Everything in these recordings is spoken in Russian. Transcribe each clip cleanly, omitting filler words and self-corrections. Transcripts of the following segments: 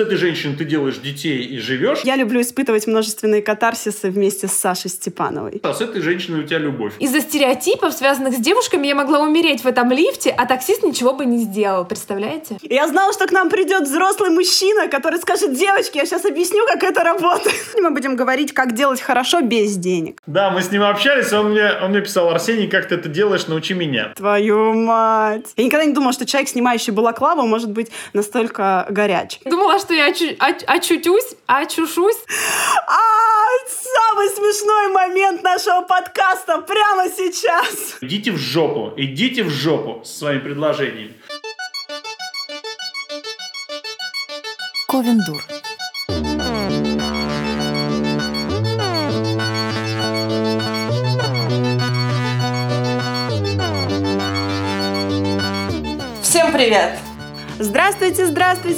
С этой женщиной ты делаешь детей и живешь. Я люблю испытывать множественные катарсисы вместе с Сашей Степановой. А с этой женщиной у тебя любовь. Из-за стереотипов, связанных с девушками, я могла умереть в этом лифте, а таксист ничего бы не сделал. Представляете? Я знала, что к нам придет взрослый мужчина, который скажет: девочки, я сейчас объясню, как это работает. Мы будем говорить, как делать хорошо без денег. Да, мы с ним общались, он мне писал: Арсений, как ты это делаешь, научи меня. Твою мать. Я никогда не думала, что человек, снимающий балаклаву, может быть настолько горяч. Думала, что я очушусь. Самый смешной момент нашего подкаста прямо сейчас. Идите в жопу с своим предложением. Ковен-дур. Всем привет! Здравствуйте,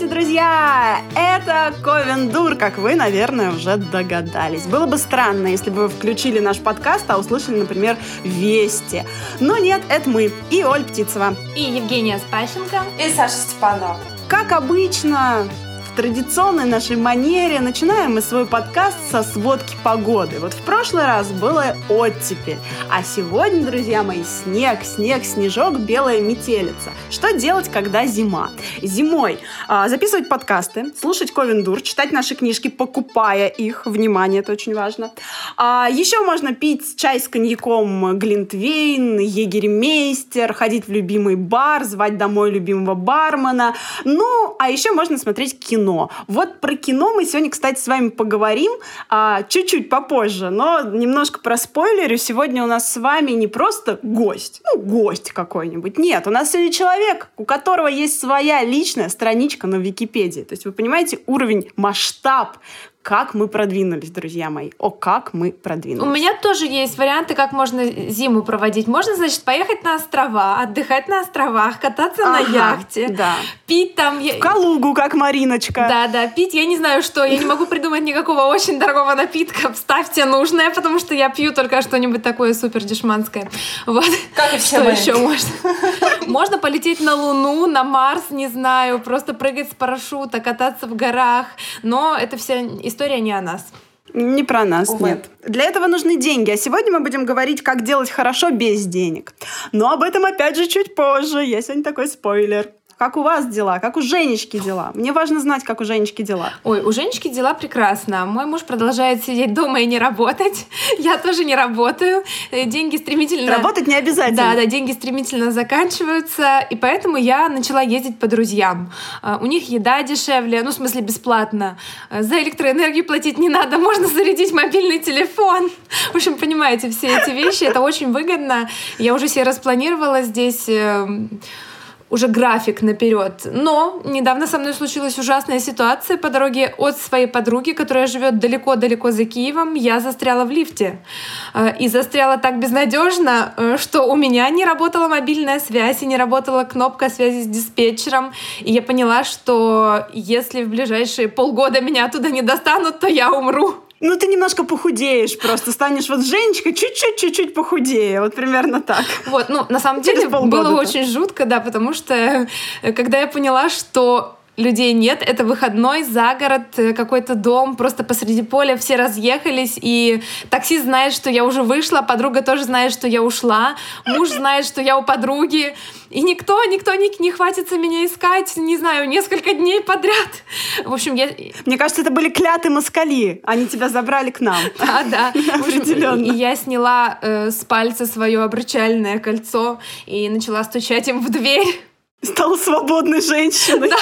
друзья! Это Ковен-дур, как вы, наверное, уже догадались. Было бы странно, если бы вы включили наш подкаст, а услышали, например, «Вести». Но нет, это мы. И Оль Птицева. И Евгения Спашенко. И Саша Степанова. Как обычно, в традиционной нашей манере начинаем мы свой подкаст со сводки погоды. Вот в прошлый раз было оттепель, а сегодня, друзья мои, снег, снежок, белая метелица. Что делать, когда зима? Зимой записывать подкасты, слушать Ковен-дур, читать наши книжки, покупая их. Внимание, это очень важно. Еще можно пить чай с коньяком глинтвейн, егермейстер, ходить в любимый бар, звать домой любимого бармена. Ну, а еще можно смотреть кино. Вот про кино мы сегодня, кстати, с вами поговорим чуть-чуть попозже, но немножко проспойлерю. Сегодня у нас с вами не просто гость какой-нибудь. Нет, у нас сегодня человек, у которого есть своя личная страничка на Википедии. То есть вы понимаете уровень, масштаб. Как мы продвинулись, друзья мои. О, как мы продвинулись. У меня тоже есть варианты, как можно зиму проводить. Можно, значит, поехать на острова, отдыхать на островах, кататься на яхте, да. Пить там... В Калугу, как Мариночка. Да, пить, я не знаю что, я не могу придумать никакого очень дорогого напитка, вставьте нужное, потому что я пью только что-нибудь такое супердешманское. Вот. Как и все мои. Что еще можно? Можно полететь на Луну, на Марс, не знаю, просто прыгать с парашюта, кататься в горах, но это все... История не о нас. Не про нас, увы. Нет. Для этого нужны деньги, а сегодня мы будем говорить, как делать хорошо без денег. Но об этом, опять же, чуть позже. Я сегодня такой спойлер. Как у вас дела? Как у Женечки дела? Мне важно знать, как у Женечки дела. Ой, у Женечки дела прекрасно. Мой муж продолжает сидеть дома и не работать. Я тоже не работаю. Деньги стремительно... Работать не обязательно. Да, деньги стремительно заканчиваются. И поэтому я начала ездить по друзьям. У них еда дешевле, в смысле бесплатно. За электроэнергию платить не надо. Можно зарядить мобильный телефон. В общем, понимаете, все эти вещи. Это очень выгодно. Я уже себе распланировала здесь... уже график наперед. Но недавно со мной случилась ужасная ситуация по дороге от своей подруги, которая живет далеко-далеко за Киевом. Я застряла в лифте. И застряла так безнадежно, что у меня не работала мобильная связь и не работала кнопка связи с диспетчером. И я поняла, что если в ближайшие полгода меня оттуда не достанут, то я умру. Ты немножко похудеешь просто, станешь Женечка чуть-чуть похудее, примерно так. На самом деле было очень жутко, да, потому что когда я поняла, что людей нет, это выходной, за город, какой-то дом, просто посреди поля, все разъехались, и таксист знает, что я уже вышла, подруга тоже знает, что я ушла, муж знает, что я у подруги, и никто не хватится меня искать, не знаю, несколько дней подряд. В общем, я... Мне кажется, это были кляты москали, они тебя забрали к нам. Да. Определенно. И я сняла с пальца свое обручальное кольцо и начала стучать им в дверь. Стала свободной женщиной. Да.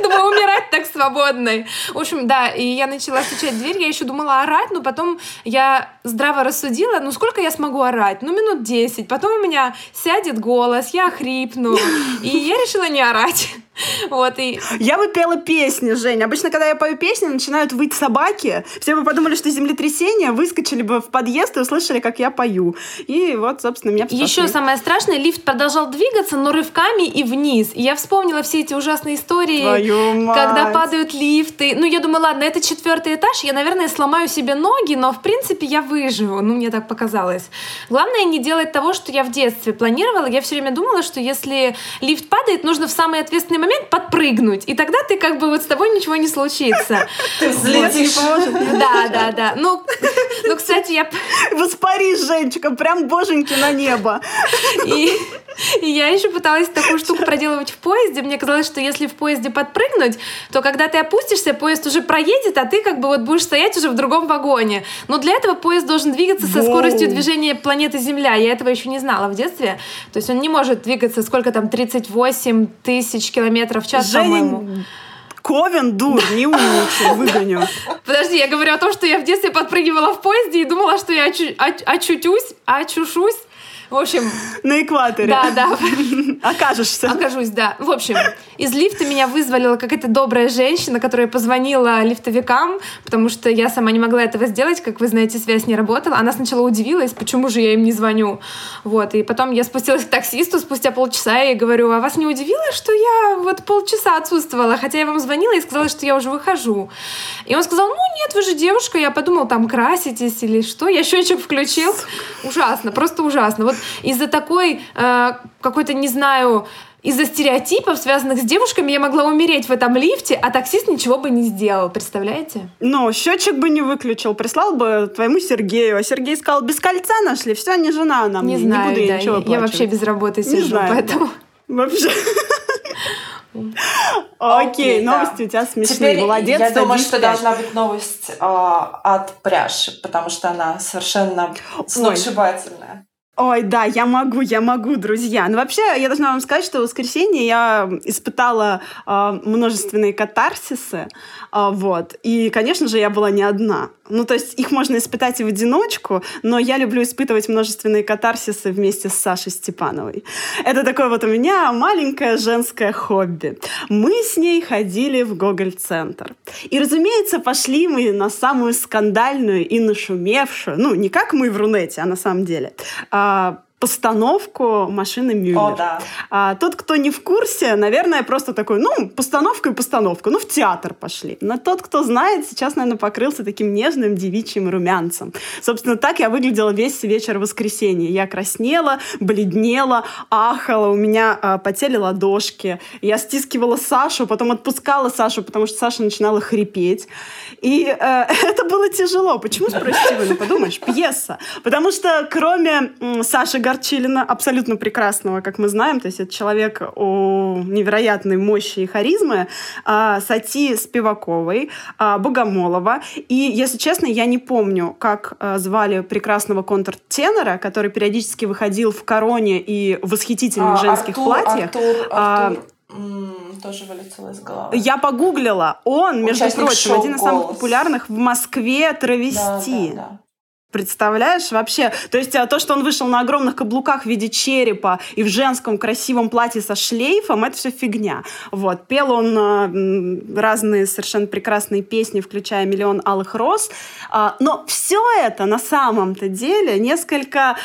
Думала, умирать так свободной. В общем, да, и я начала стучать в дверь. Я еще думала орать, но потом я здраво рассудила, сколько я смогу орать? Минут 10. Потом у меня сядет голос, я охрипну. И я решила не орать. Я бы пела песни, Жень. Обычно, когда я пою песни, начинают выть собаки. Все бы подумали, что землетрясение, выскочили бы в подъезд и услышали, как я пою. И собственно, меня спасли. Еще самое страшное, лифт продолжал двигаться, но рывками и вниз. И я вспомнила все эти ужасные истории, когда падают лифты. Я думаю, ладно, это 4-й этаж, я, наверное, сломаю себе ноги, но, в принципе, я выживу. Мне так показалось. Главное, не делать того, что я в детстве планировала. Я все время думала, что если лифт падает, нужно в самый ответственный момент подпрыгнуть, и тогда ты как бы вот с тобой ничего не случится. Ты взлетишь. Да. Ну, кстати, я... Воспаришь, Женечка, прям боженьки на небо. И я еще пыталась такую штуку проделывать в поезде. Мне казалось, что если в поезде подпрыгнуть, то когда ты опустишься, поезд уже проедет, а ты как бы вот будешь стоять уже в другом вагоне. Но для этого поезд должен двигаться со скоростью движения планеты Земля. Я этого еще не знала в детстве. То есть он не может двигаться, сколько там, 38 тысяч километров в час, по-моему. Ковен-дур, не умничай, выгоню. Подожди, я говорю о том, что я в детстве подпрыгивала в поезде и думала, что я очушусь. В общем... На экваторе. Да. Окажешься. Окажусь, да. В общем, из лифта меня вызволила какая-то добрая женщина, которая позвонила лифтовикам, потому что я сама не могла этого сделать. Как вы знаете, связь не работала. Она сначала удивилась, почему же я им не звоню. Вот. И потом я спустилась к таксисту спустя полчаса и говорю: а вас не удивило, что я вот полчаса отсутствовала? Хотя я вам звонила и сказала, что я уже выхожу. И он сказал: ну нет, вы же девушка. Я подумала, там краситесь или что. Я счетчик включил. Ужасно, просто ужасно. Вот из-за такой какой-то, не знаю, из-за стереотипов, связанных с девушками, я могла умереть в этом лифте, а таксист ничего бы не сделал, представляете? Ну, счетчик бы не выключил, прислал бы твоему Сергею, а Сергей сказал: без кольца нашли, все, не жена она мне, не буду ей ничего оплачивать. Я вообще без работы сижу, поэтому... Вообще... Окей, новости да. У тебя смешные. Теперь молодец. Я думаю, что должна быть новость от пряжи, потому что она совершенно сногсшибательная. Ой, да, я могу, друзья. Но вообще, я должна вам сказать, что в воскресенье я испытала множественные катарсисы, вот. И, конечно же, я была не одна. Ну, то есть их можно испытать и в одиночку, но я люблю испытывать множественные катарсисы вместе с Сашей Степановой. Это такое вот у меня маленькое женское хобби. Мы с ней ходили в Гоголь-центр. И, разумеется, пошли мы на самую скандальную и нашумевшую, ну, не как мы в Рунете, а на самом деле, постановку «Машины Мюллер». О, да. Тот, кто не в курсе, наверное, просто такой, ну, постановка и постановка. Ну, в театр пошли. Но тот, кто знает, сейчас, наверное, покрылся таким нежным девичьим румянцем. Собственно, так я выглядела весь вечер воскресенья. Я краснела, бледнела, ахала, у меня потели ладошки. Я стискивала Сашу, потом отпускала Сашу, потому что Саша начинала хрипеть. И это было тяжело. Почему, спросите вы? Ну, подумаешь, пьеса. Потому что кроме Саши Горбачева, Чилина, абсолютно прекрасного, как мы знаем, то есть это человек о невероятной мощи и харизме, Сати Спиваковой, Богомолова. И, если честно, я не помню, как звали прекрасного контртенора, который периодически выходил в короне и в восхитительных женских платьях. Артур. Тоже вылетело из головы. Я погуглила. Он, между прочим, один из самых популярных в Москве травести. Да. Представляешь вообще? То есть то, что он вышел на огромных каблуках в виде черепа и в женском красивом платье со шлейфом, это все фигня. Вот. Пел он разные совершенно прекрасные песни, включая «Миллион алых роз». Но все это на самом-то деле несколько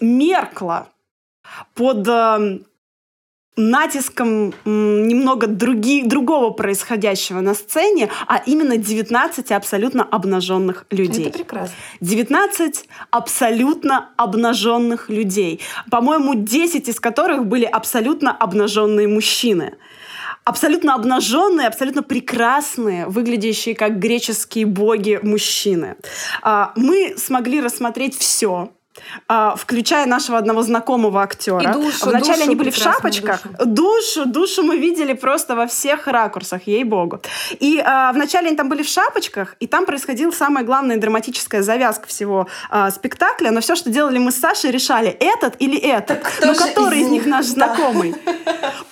меркло под... натиском немного другого происходящего на сцене, а именно 19 абсолютно обнаженных людей. Это прекрасно. 19 абсолютно обнаженных людей. По-моему, 10 из которых были абсолютно обнаженные мужчины. Абсолютно обнаженные, абсолютно прекрасные, выглядящие как греческие боги мужчины. Мы смогли рассмотреть все, включая нашего одного знакомого актера. Вначале они были в шапочках. Душу мы видели просто во всех ракурсах, ей-богу. И вначале они там были в шапочках, и там происходила самая главная драматическая завязка всего спектакля. Но все, что делали мы с Сашей, решали, этот или этот. Но который из них наш знакомый?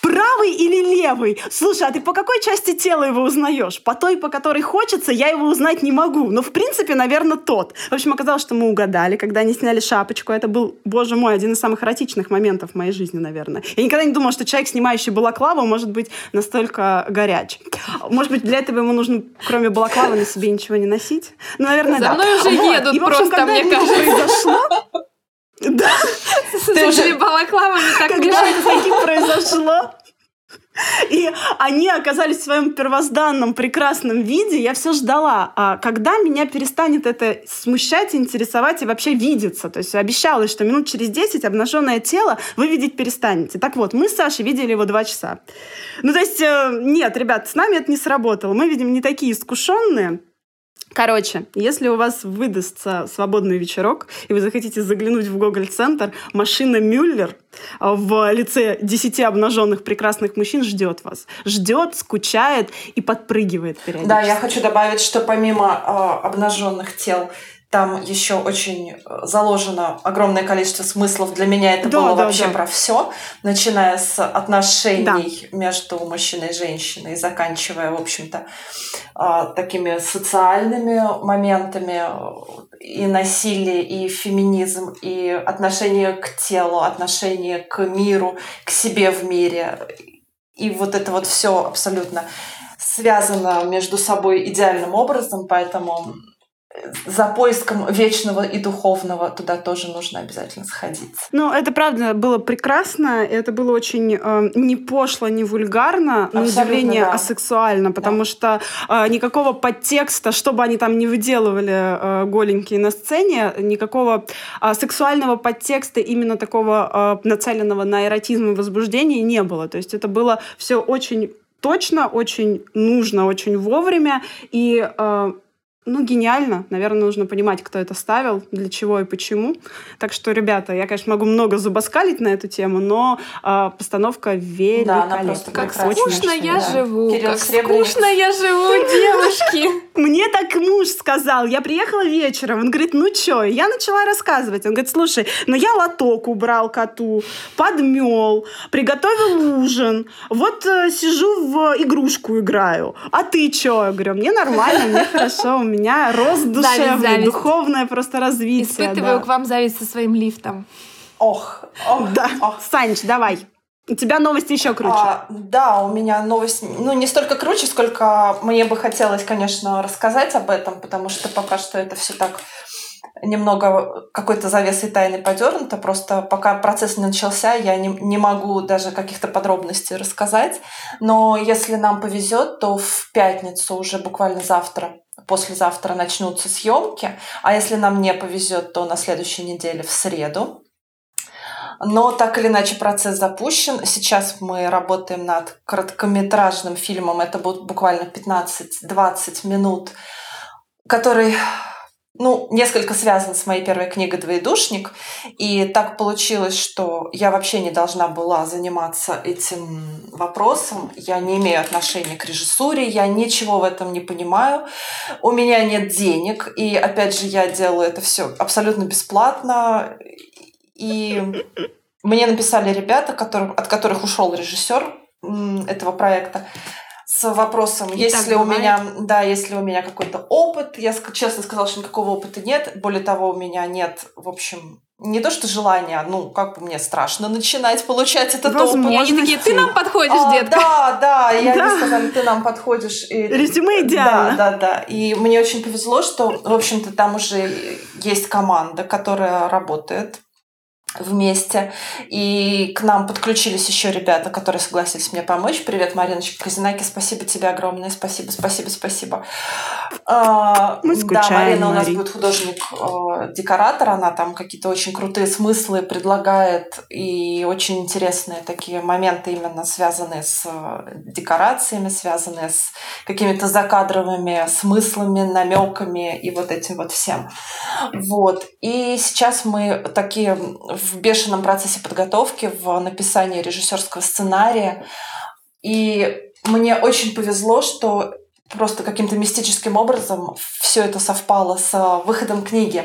Правый или левый? Слушай, а ты по какой части тела его узнаешь? По той, по которой хочется, я его узнать не могу. Но в принципе, наверное, тот. В общем, оказалось, что мы угадали, когда они сняли шапочку. Это был, боже мой, один из самых эротичных моментов в моей жизни, наверное. Я никогда не думала, что человек, снимающий балаклаву, может быть настолько горяч. Может быть, для этого ему нужно, кроме балаклавы, на себе ничего не носить? Ну, наверное, да. За мной уже едут и, в общем, просто, мне кажется. Произошло... Да. С этими балаклавами так мешает. Когда это произошло... И они оказались в своем первозданном прекрасном виде. Я все ждала, а когда меня перестанет это смущать, интересовать и вообще видеться. То есть обещалось, что минут через 10 обнаженное тело вы видеть перестанете. Так вот, мы с Сашей видели его 2 часа. Ну, то есть, нет, ребят, с нами это не сработало. Мы, видимо, не такие искушенные. Короче, если у вас выдастся свободный вечерок, и вы захотите заглянуть в Гоголь-центр, машина Мюллер в лице 10 обнаженных прекрасных мужчин ждет вас. Ждет, скучает и подпрыгивает периодически. Да, я хочу добавить, что помимо обнаженных тел, там еще очень заложено огромное количество смыслов. Для меня это было вообще про все, начиная с отношений между мужчиной и женщиной, заканчивая, в общем-то, такими социальными моментами, и насилие, и феминизм, и отношение к телу, отношение к миру, к себе в мире. И вот это вот все абсолютно связано между собой идеальным образом, поэтому... За поиском вечного и духовного туда тоже нужно обязательно сходить. Ну, это правда было прекрасно, это было очень не пошло, не вульгарно, на удивление асексуально, потому что никакого подтекста, что бы они там не выделывали голенькие на сцене, никакого сексуального подтекста, именно такого нацеленного на эротизм и возбуждение не было. То есть это было все очень точно, очень нужно, очень вовремя, и... гениально. Наверное, нужно понимать, кто это ставил, для чего и почему. Так что, ребята, я, конечно, могу много зубоскалить на эту тему, но постановка великолепна. Да, как скучно я живу. Как скучно я живу, девушки. Мне так муж сказал. Я приехала вечером. Он говорит, ну чё? Я начала рассказывать. Он говорит, слушай, я лоток убрал коту, подмёл, приготовил ужин. Вот сижу в игрушку играю. А ты чё? Я говорю, мне нормально, мне хорошо, у меня рост душевный, духовное просто развитие. Испытываю к вам зависть со своим лифтом. Саныч, давай. У тебя новости еще круче. У меня новость, не столько круче, сколько мне бы хотелось, конечно, рассказать об этом, потому что пока что это все так немного какой-то завесой тайны подернуто. Просто пока процесс не начался, я не могу даже каких-то подробностей рассказать. Но если нам повезет, то в пятницу, уже буквально завтра, послезавтра начнутся съемки, а если нам не повезет, то на следующей неделе в среду. Но так или иначе процесс запущен. Сейчас мы работаем над короткометражным фильмом. Это будет буквально 15-20 минут, который... несколько связан с моей первой книгой «Двоедушник». И так получилось, что я вообще не должна была заниматься этим вопросом. Я не имею отношения к режиссуре, я ничего в этом не понимаю. У меня нет денег, и, опять же, я делаю это все абсолютно бесплатно. И мне написали ребята, от которых ушел режиссер этого проекта, с вопросом, есть ли у меня какой-то опыт. Я честно сказала, что никакого опыта нет. Более того, у меня нет, в общем, не то что желания, мне страшно начинать получать этот опыт. Они такие, ты нам подходишь, детка. Они сказали, ты нам подходишь. Резюме идеально. Да. И мне очень повезло, что, в общем-то, там уже есть команда, которая работает вместе. И к нам подключились еще ребята, которые согласились мне помочь. Привет, Мариночка Казинаки, спасибо тебе огромное. Спасибо. Мы скучаем, Марина у нас будет художник-декоратор. Она там какие-то очень крутые смыслы предлагает и очень интересные такие моменты, именно связанные с декорациями, связанные с какими-то закадровыми смыслами, намеками и вот этим вот всем. Вот. И сейчас мы такие... в бешеном процессе подготовки, в написании режиссерского сценария. И мне очень повезло, что просто каким-то мистическим образом все это совпало с выходом книги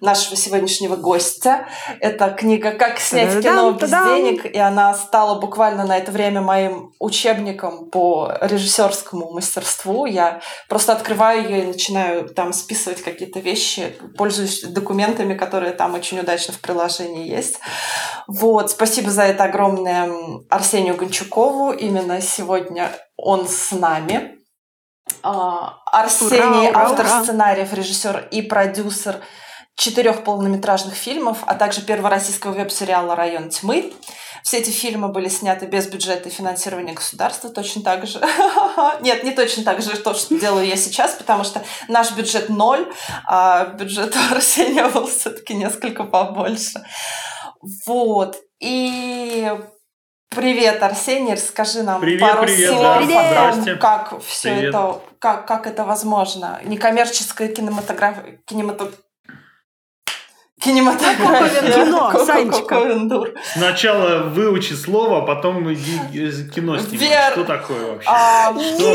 нашего сегодняшнего гостя. Это книга «Как снять кино без денег», и она стала буквально на это время моим учебником по режиссерскому мастерству. Я просто открываю ее и начинаю там списывать какие-то вещи, пользуюсь документами, которые там очень удачно в приложении есть. Вот. Спасибо за это огромное Арсению Гончукову. Именно сегодня он с нами. Арсений, автор сценариев, режиссер и продюсер 4 полнометражных фильмов, а также первого российского веб-сериала «Район тьмы», Все эти фильмы были сняты без бюджета и финансирования государства точно так же. Нет, не точно так же, то, что делаю я сейчас, потому что наш бюджет 0, а бюджет у Арсения был все-таки несколько побольше. Вот. И привет, Арсений, расскажи нам пару слов о том, как все это, как это возможно. Некоммерческая кинематография. Сначала выучи слово, а потом иди кино снимай. Что такое вообще?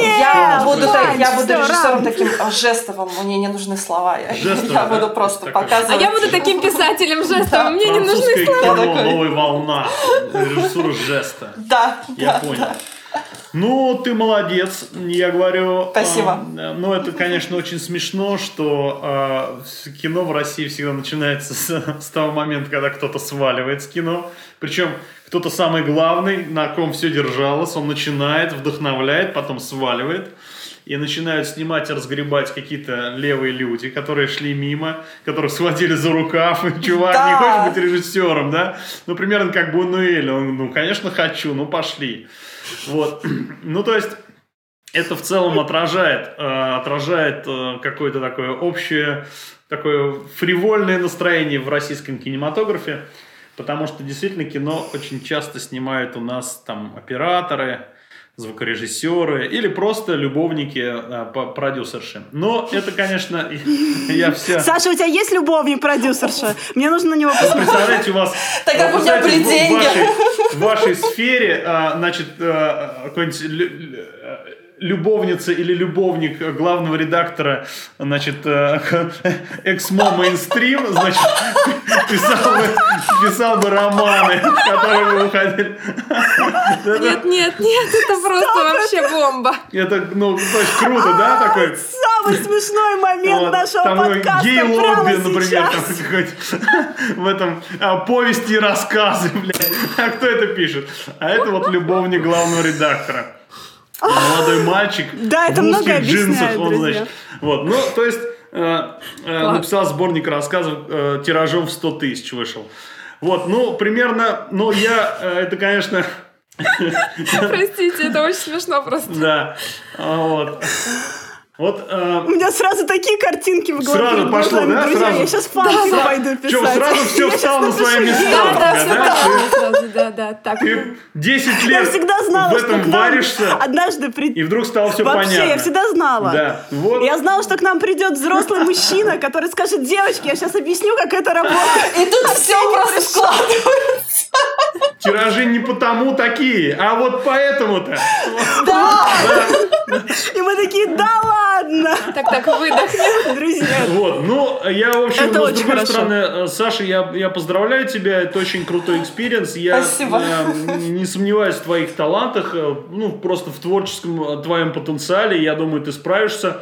Я буду режиссером таким жестовым, мне не нужны слова. Я буду просто показывать. А я буду таким писателем жестовым, мне не нужны слова. Французское кино, новая волна, режиссура жеста. Да, я понял. Ну, ты молодец, я говорю. Спасибо. Ну, это, конечно, очень смешно, что кино в России всегда начинается с того момента, когда кто-то сваливает с кино. Причем кто-то самый главный, на ком все держалось, он начинает, вдохновляет, потом сваливает. И начинают снимать и разгребать какие-то левые люди, которые шли мимо, которых схватили за рукав. И, чувак, не хочешь быть режиссером, да? Ну, примерно как Бунуэль. Он, ну, конечно, хочу, ну, пошли. Вот. Ну, то есть, это в целом отражает какое-то такое общее, такое фривольное настроение в российском кинематографе, потому что действительно кино очень часто снимают у нас там операторы, звукорежиссеры или просто любовники, продюсерши. Но это, конечно, я вся... Саша, у тебя есть любовник-продюсерша? Мне нужно на него посмотреть. Представляете, у вас... Тогда у меня были деньги. В вашей сфере, значит, какой-нибудь... любовница или любовник главного редактора, значит, экс-мо мейнстрим, значит, писал бы романы, которые бы уходили. Нет, это просто вообще бомба. Это, ну, то есть круто, да, такой? Самый смешной момент нашего подкаста. Гей-лобби, например, в этом повести и рассказы, блядь. А кто это пишет? А это вот любовник главного редактора. Молодой мальчик в узких джинсах, он, значит, вот, ну, то есть написал сборник рассказов, тиражом в 100 тысяч вышел. Вот, ну, примерно, ну, это, конечно... Простите, это очень смешно просто. Да, вот. У меня сразу такие картинки в голове. Сразу пошло, да? Я сейчас фанфик пойду писать. Что, сразу все встало на свои места? Да. Ты 10 лет в этом варишься, и вдруг стало все понятно. Вообще, я всегда знала. Я знала, что к нам придет взрослый мужчина, который скажет: девочки, я сейчас объясню, как это работает. И тут все просто складывается. Тиражи не потому такие, а вот поэтому-то. Да! И мы такие: да ладно! Так, выдохнем, друзья. Вот, ну, я, в общем, с другой стороны, Саша, я поздравляю тебя, это очень крутой экспириенс. Спасибо. Я не сомневаюсь в твоих талантах, ну, просто в творческом твоем потенциале, я думаю, ты справишься.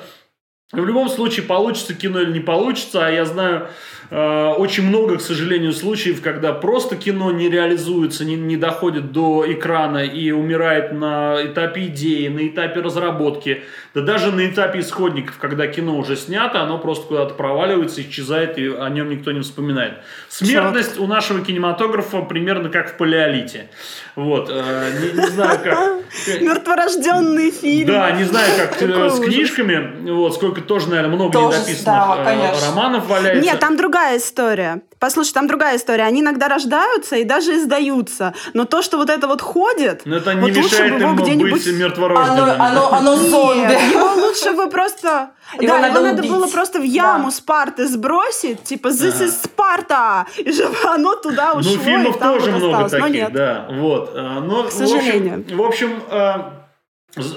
В любом случае, получится кино или не получится, а я знаю очень много, к сожалению, случаев, когда просто кино не реализуется, не доходит до экрана и умирает на этапе идеи, на этапе разработки, да даже на этапе исходников, когда кино уже снято, оно просто куда-то проваливается, исчезает, и о нем никто не вспоминает. Смертность у нашего кинематографа примерно как в палеолите. Вот, не знаю, как... Мертворожденный фильм. Да, не знаю, как с книжками, вот, сколько тоже, наверное, много недописанных романов валяется. Нет, там другая история. Послушай, там другая история. Они иногда рождаются и даже издаются. Но то, что вот это вот ходит... Но это не мешает им быть мертворожденным. Оно зомби. Его лучше бы просто... Его надо было просто в яму Спарты сбросить. Типа, this is Спарта! И чтобы оно туда ушло. Ну, фильмов тоже много таких, да. К сожалению. В общем...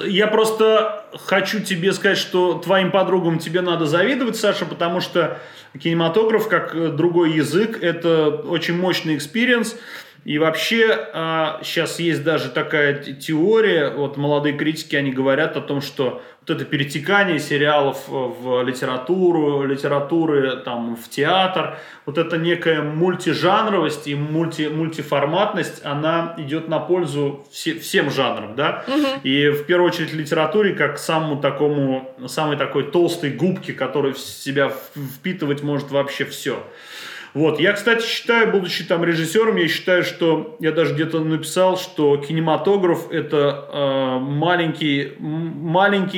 Я просто хочу тебе сказать, что твоим подругам тебе надо завидовать, Саша, потому что кинематограф, как другой язык, это очень мощный экспириенс. И вообще сейчас есть даже такая теория, вот молодые критики, они говорят о том, что вот это перетекание сериалов в литературу, литературы там, в театр, вот эта некая мультижанровость и мультиформатность, она идет на пользу всем жанрам, да? Угу. И в первую очередь литературе, как самой такой толстой губке, которая в себя впитывать может вообще все. Вот. Я, кстати, считаю, будучи там режиссером, я считаю, что я даже где-то написал, что кинематограф – это маленький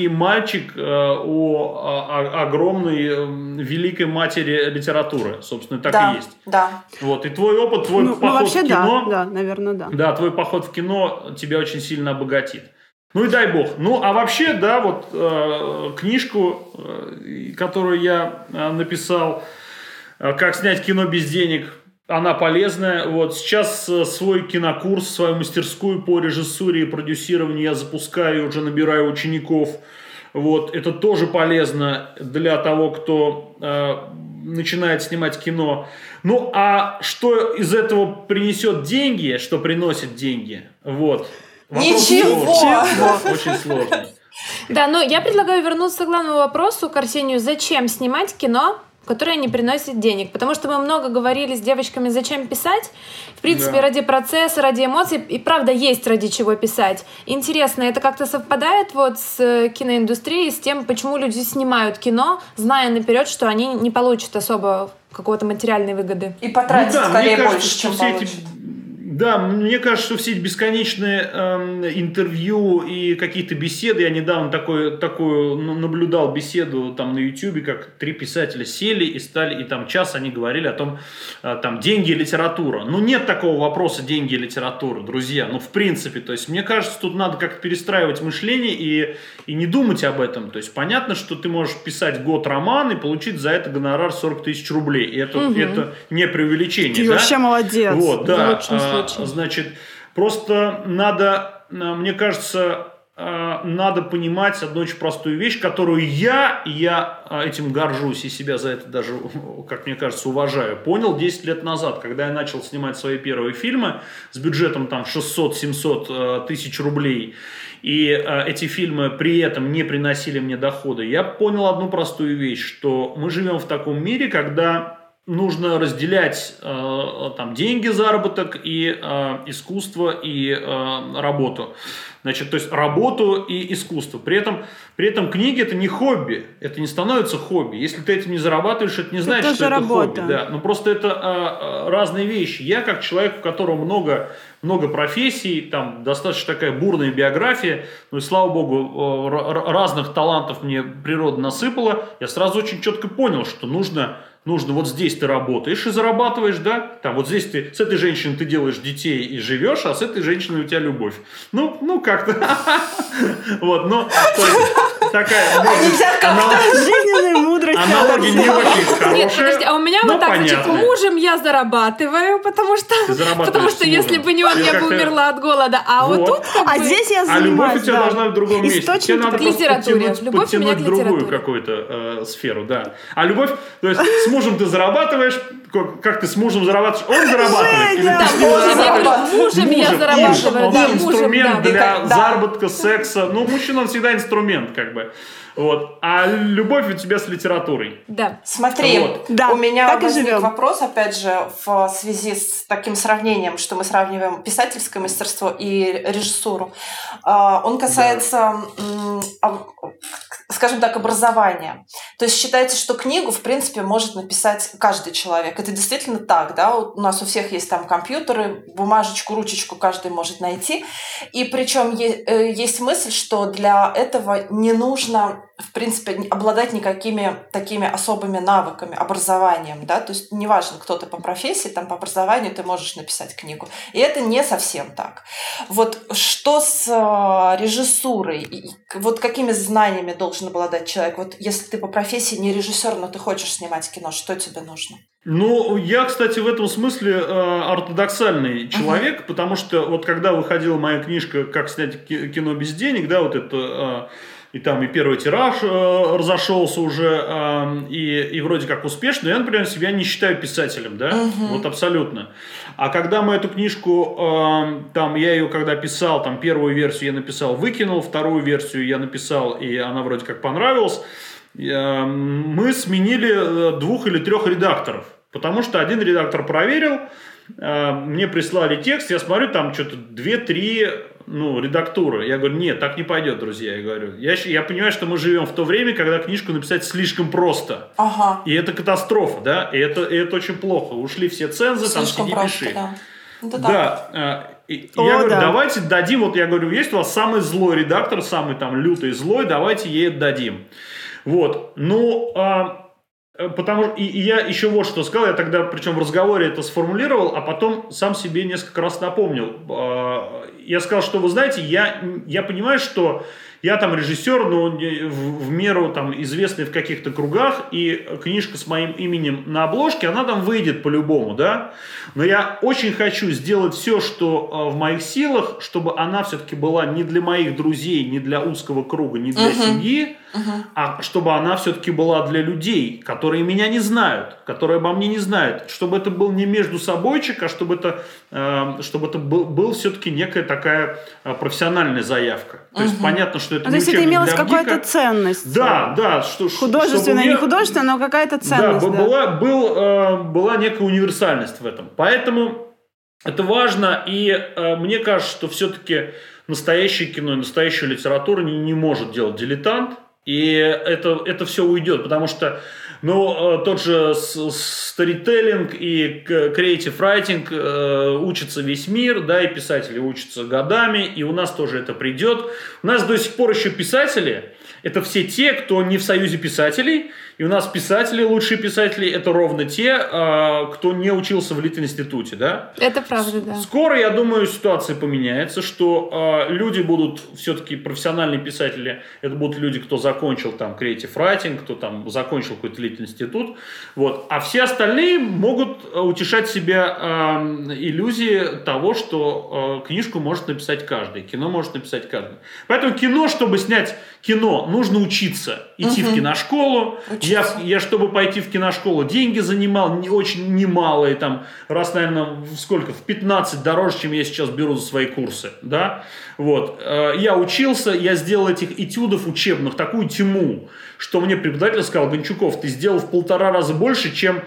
мальчик о огромной, великой матери литературы. Собственно, так да, и есть. Да. Вот. И твой опыт, твой поход в кино… Да, наверное, да. Да, твой поход в кино тебя очень сильно обогатит. Ну и дай бог. Ну, а вообще, да, вот книжку, которую я написал, «Как снять кино без денег», она полезная. Вот сейчас свой кинокурс, свою мастерскую по режиссуре и продюсированию я запускаю, уже набираю учеников. Вот, это тоже полезно для того, кто начинает снимать кино. Ну, а что из этого принесет деньги, что приносит деньги? Вот. Вопрос ничего! Сложный. Очень сложно. Да, но я предлагаю вернуться к главному вопросу, к Арсению. Зачем снимать кино, которое не приносит денег? Потому что мы много говорили с девочками, зачем писать. В принципе, да, ради процесса, ради эмоций. И правда, есть ради чего писать. Интересно, это как-то совпадает вот с киноиндустрией, с тем, почему люди снимают кино, зная наперед, что они не получат особо какого-то материальной выгоды. И потратят, ну да, скорее, кажется, больше, чем получат. Да, мне кажется, что все эти бесконечные интервью и какие-то беседы, я недавно такую наблюдал беседу там на Ютубе, как 3 писателя сели и стали, и там час они говорили о том, там, деньги и литература. Ну, нет такого вопроса деньги и литература, друзья, ну, в принципе, то есть, мне кажется, тут надо как-то перестраивать мышление и не думать об этом, то есть, понятно, что ты можешь писать год роман и получить за это гонорар 40 тысяч рублей, и это, угу, это не преувеличение, ты, да? Вообще молодец, вот, да, значит, просто надо, мне кажется, надо понимать одну очень простую вещь, которую я этим горжусь и себя за это даже, как мне кажется, уважаю. Понял 10 лет назад, когда я начал снимать свои первые фильмы с бюджетом там 600-700 тысяч рублей, и эти фильмы при этом не приносили мне дохода, я понял одну простую вещь, что мы живем в таком мире, когда нужно разделять там деньги, заработок и искусство и работу. Значит, то есть работу и искусство. При этом книги — это не хобби, это не становится хобби. Если ты этим не зарабатываешь, это не значит, это что это работа. Хобби. Да. Но просто это разные вещи. Я как человек, у которого много профессий, там достаточно такая бурная биография, ну и слава богу, разных талантов мне природа насыпала, я сразу очень четко понял, что нужно, вот здесь ты работаешь и зарабатываешь, да, там вот здесь ты, с этой женщиной ты делаешь детей и живешь, а с этой женщиной у тебя любовь. Ну как-то. Вот, но такая жизненная мудрость. Аналоги не очень хорошие. Нет, подожди, а у меня вот так, значит, мужем я зарабатываю, потому что если бы не он, я бы умерла от голода. А вот тут как бы... А здесь я занимаюсь. А любовь у тебя должна в другом месте. Источник к литературе. Любовь у меня к литературе. Другую какую-то сферу, да. А любовь, то есть с мужем ты зарабатываешь, как ты с мужем зарабатываешь, он зарабатывает. Или ты с ним зарабатываешь? Мужем я зарабатываю. Да, инструмент для заработка, секса. Ну, мужчина, он всегда инструмент, как бы. Вот. А любовь у тебя с литературой. Да. Смотри, вот. Да, у меня возник вопрос, опять же, в связи с таким сравнением, что мы сравниваем писательское мастерство и режиссуру. Он касается, да, скажем так, образования. То есть считается, что книгу, в принципе, может написать каждый человек. Это действительно так, да? У нас у всех есть там компьютеры, бумажечку, ручечку каждый может найти. И причем есть мысль, что для этого не нужно, в принципе, обладать никакими такими особыми навыками, образованием, да, то есть неважно, кто ты по профессии, там, по образованию ты можешь написать книгу. И это не совсем так. Вот что с режиссурой? И вот какими знаниями должен обладать человек? Вот если ты по профессии не режиссер, но ты хочешь снимать кино, что тебе нужно? Ну, я, кстати, в этом смысле ортодоксальный человек, потому что вот когда выходила моя книжка «Как снять кино без денег», да, вот это... И там и первый тираж разошелся уже, и вроде как успешно. Я, например, себя не считаю писателем, да, вот абсолютно. А когда мы эту книжку, там, я ее когда писал, там, первую версию я написал, выкинул, вторую версию я написал, и она вроде как понравилась, мы сменили 2 или 3 редакторов, потому что один редактор проверил, мне прислали текст, я смотрю, там что-то 2-3 ну, редактура. Я говорю, нет, так не пойдет, друзья. Я говорю, я понимаю, что мы живем в то время, когда книжку написать слишком просто. Ага. И это катастрофа, да, и это очень плохо. Ушли все цензы, слишком там сиди, пиши. Да. Да. Я говорю, давайте дадим, вот я говорю, есть у вас самый злой редактор, самый там лютый злой, давайте ей отдадим. Вот, ну, потому что, и я еще вот что сказал, я тогда, причем в разговоре это сформулировал, а потом сам себе несколько раз напомнил. Я сказал, что, вы знаете, я понимаю, что я там режиссер, но в меру там известный в каких-то кругах, и книжка с моим именем на обложке, она там выйдет по-любому, да? Но я очень хочу сделать все, что в моих силах, чтобы она все-таки была не для моих друзей, не для узкого круга, не для семьи, а чтобы она все-таки была для людей, которые меня не знают, которые обо мне не знают. Чтобы это был не между собойчик, а чтобы это был все-таки некая такая профессиональная заявка. То есть понятно, что это, ну, не учебник для гика. То есть это имелось какую-то ценность. Да, да. Художественная, не художественная, но какая-то ценность. Да, да. Была некая универсальность в этом. Поэтому это важно, и мне кажется, что все-таки настоящее кино и настоящую литературу не может делать дилетант, и это все уйдет, потому что, ну, тот же сторителлинг и креатив-райтинг учится весь мир, да, и писатели учатся годами, и у нас тоже это придет. У нас до сих пор еще писатели, это все те, кто не в Союзе писателей, и у нас писатели, лучшие писатели, это ровно те, кто не учился в Литинституте, да? Это правда, да. Скоро, я думаю, ситуация поменяется, что люди будут все-таки профессиональные писатели, это будут люди, кто закончил там креатив-райтинг, кто там закончил какой-то Литинститут, вот. А все остальные могут утешать себя иллюзией того, что книжку может написать каждый, кино может написать каждый. Поэтому кино, чтобы снять кино, нужно учиться, идти в киношколу. Я, чтобы пойти в киношколу, деньги занимал, не очень немалые, там, раз, наверное, в 15 дороже, чем я сейчас беру за свои курсы, да, вот, я учился, я сделал этих этюдов учебных такую тьму, что мне преподаватель сказал: Гончуков, ты сделал в 1,5 раза больше, чем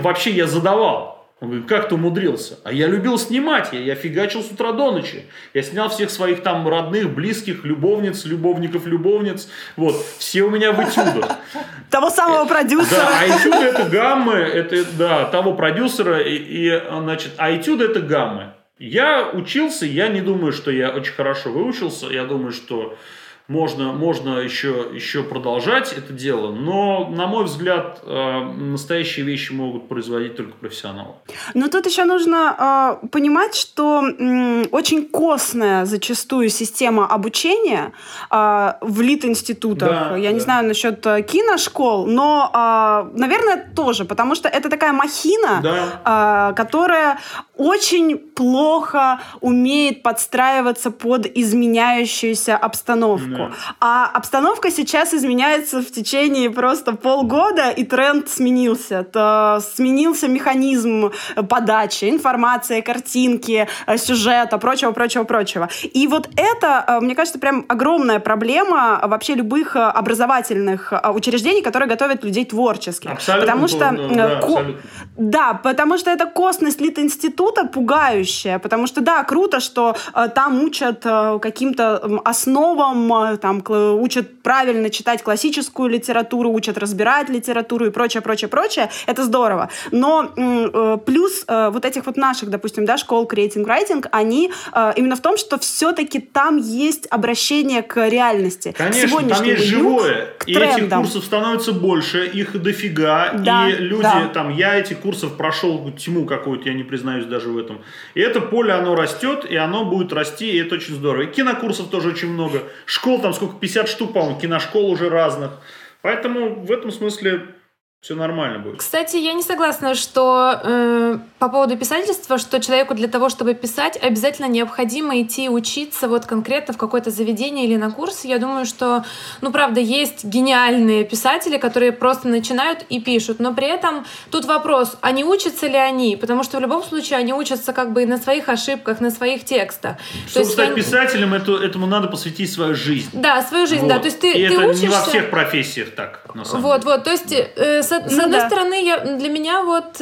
вообще я задавал. Он говорит, как ты умудрился? А я любил снимать, я фигачил с утра до ночи. Я снял всех своих там родных, близких, любовников. Вот, все у меня в этюдах. Того самого продюсера. Да, а этюды это гаммы, это, да, того продюсера, значит, а этюды это гаммы. Я учился, я не думаю, что я очень хорошо выучился, я думаю, что можно еще продолжать это дело, но, на мой взгляд, настоящие вещи могут производить только профессионалы. Но тут еще нужно понимать, что очень костная зачастую система обучения в литинститутах. Да, я не знаю насчет киношкол, но, наверное, тоже, потому что это такая махина, которая очень плохо умеет подстраиваться под изменяющуюся обстановку. Да. А обстановка сейчас изменяется в течение просто полгода, и тренд сменился. Это сменился механизм подачи информации, картинки, сюжета, прочего. И вот это, мне кажется, прям огромная проблема вообще любых образовательных учреждений, которые готовят людей творческих. Абсолютно. Потому что, да, потому что это косность литинститута пугающая, потому что, да, круто, что там учат каким-то основам, там учат правильно читать классическую литературу, учат разбирать литературу и прочее. Это здорово. Но плюс вот этих вот наших, допустим, да, школ креатинг-райтинг, они именно в том, что все-таки там есть обращение к реальности. Конечно, там есть живое. И этих курсов становится больше, их дофига. Да, и люди, да. Там, я этих курсов прошел тьму какую-то, я не признаюсь даже в этом. И это поле, оно растет, и оно будет расти, и это очень здорово. И кинокурсов тоже очень много. Школ там сколько, 50 штук, по-моему, киношкол уже разных. Поэтому в этом смысле все нормально будет. Кстати, я не согласна, что по поводу писательства, что человеку для того, чтобы писать, обязательно необходимо идти учиться вот конкретно в какое-то заведение или на курс. Я думаю, что, ну, правда, есть гениальные писатели, которые просто начинают и пишут. Но при этом тут вопрос, а не учатся ли они? Потому что в любом случае они учатся как бы на своих ошибках, на своих текстах. Чтобы стать писателем, этому надо посвятить свою жизнь. Да, свою жизнь, вот. Да. То есть ты это учишься... не во всех профессиях так, на самом деле. То есть, с одной стороны, для меня вот...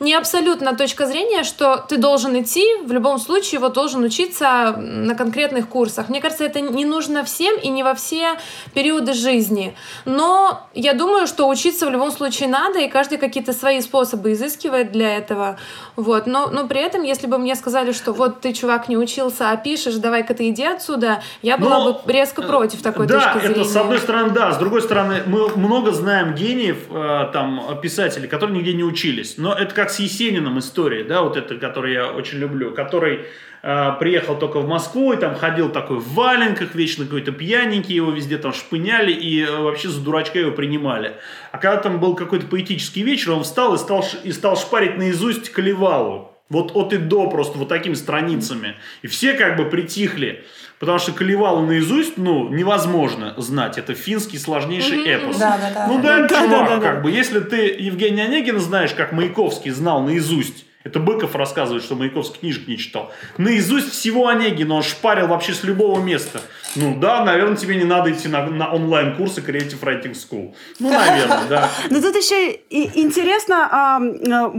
не абсолютно точка зрения, что ты должен идти, в любом случае вот должен учиться на конкретных курсах. Мне кажется, это не нужно всем и не во все периоды жизни. Но я думаю, что учиться в любом случае надо, и каждый какие-то свои способы изыскивает для этого. Вот. Но при этом, если бы мне сказали, что вот ты, чувак, не учился, а пишешь, давай-ка ты иди отсюда, я была бы резко против такой точки зрения. Да, это с одной стороны, да. С другой стороны, мы много знаем гениев, там, писателей, которые нигде не учились. Но это как с Есениным история, да, вот это, который я очень люблю, который приехал только в Москву и там ходил такой в валенках, вечно какой-то пьяненький, его везде там шпыняли и вообще за дурачка его принимали. А когда там был какой-то поэтический вечер, он встал и стал шпарить наизусть Калевалу. Вот от и до просто вот такими страницами. И все как бы притихли. Потому что Калевалу наизусть, невозможно знать. Это финский сложнейший эпос. Да. Чувак. Если ты Евгения Онегина знаешь, как Маяковский знал наизусть, это Быков рассказывает, что Маяковский книжек не читал. Наизусть всего Онегина он шпарил вообще с любого места. Наверное, тебе не надо идти на онлайн-курсы Creative Writing School. Наверное, да. Но тут еще интересно,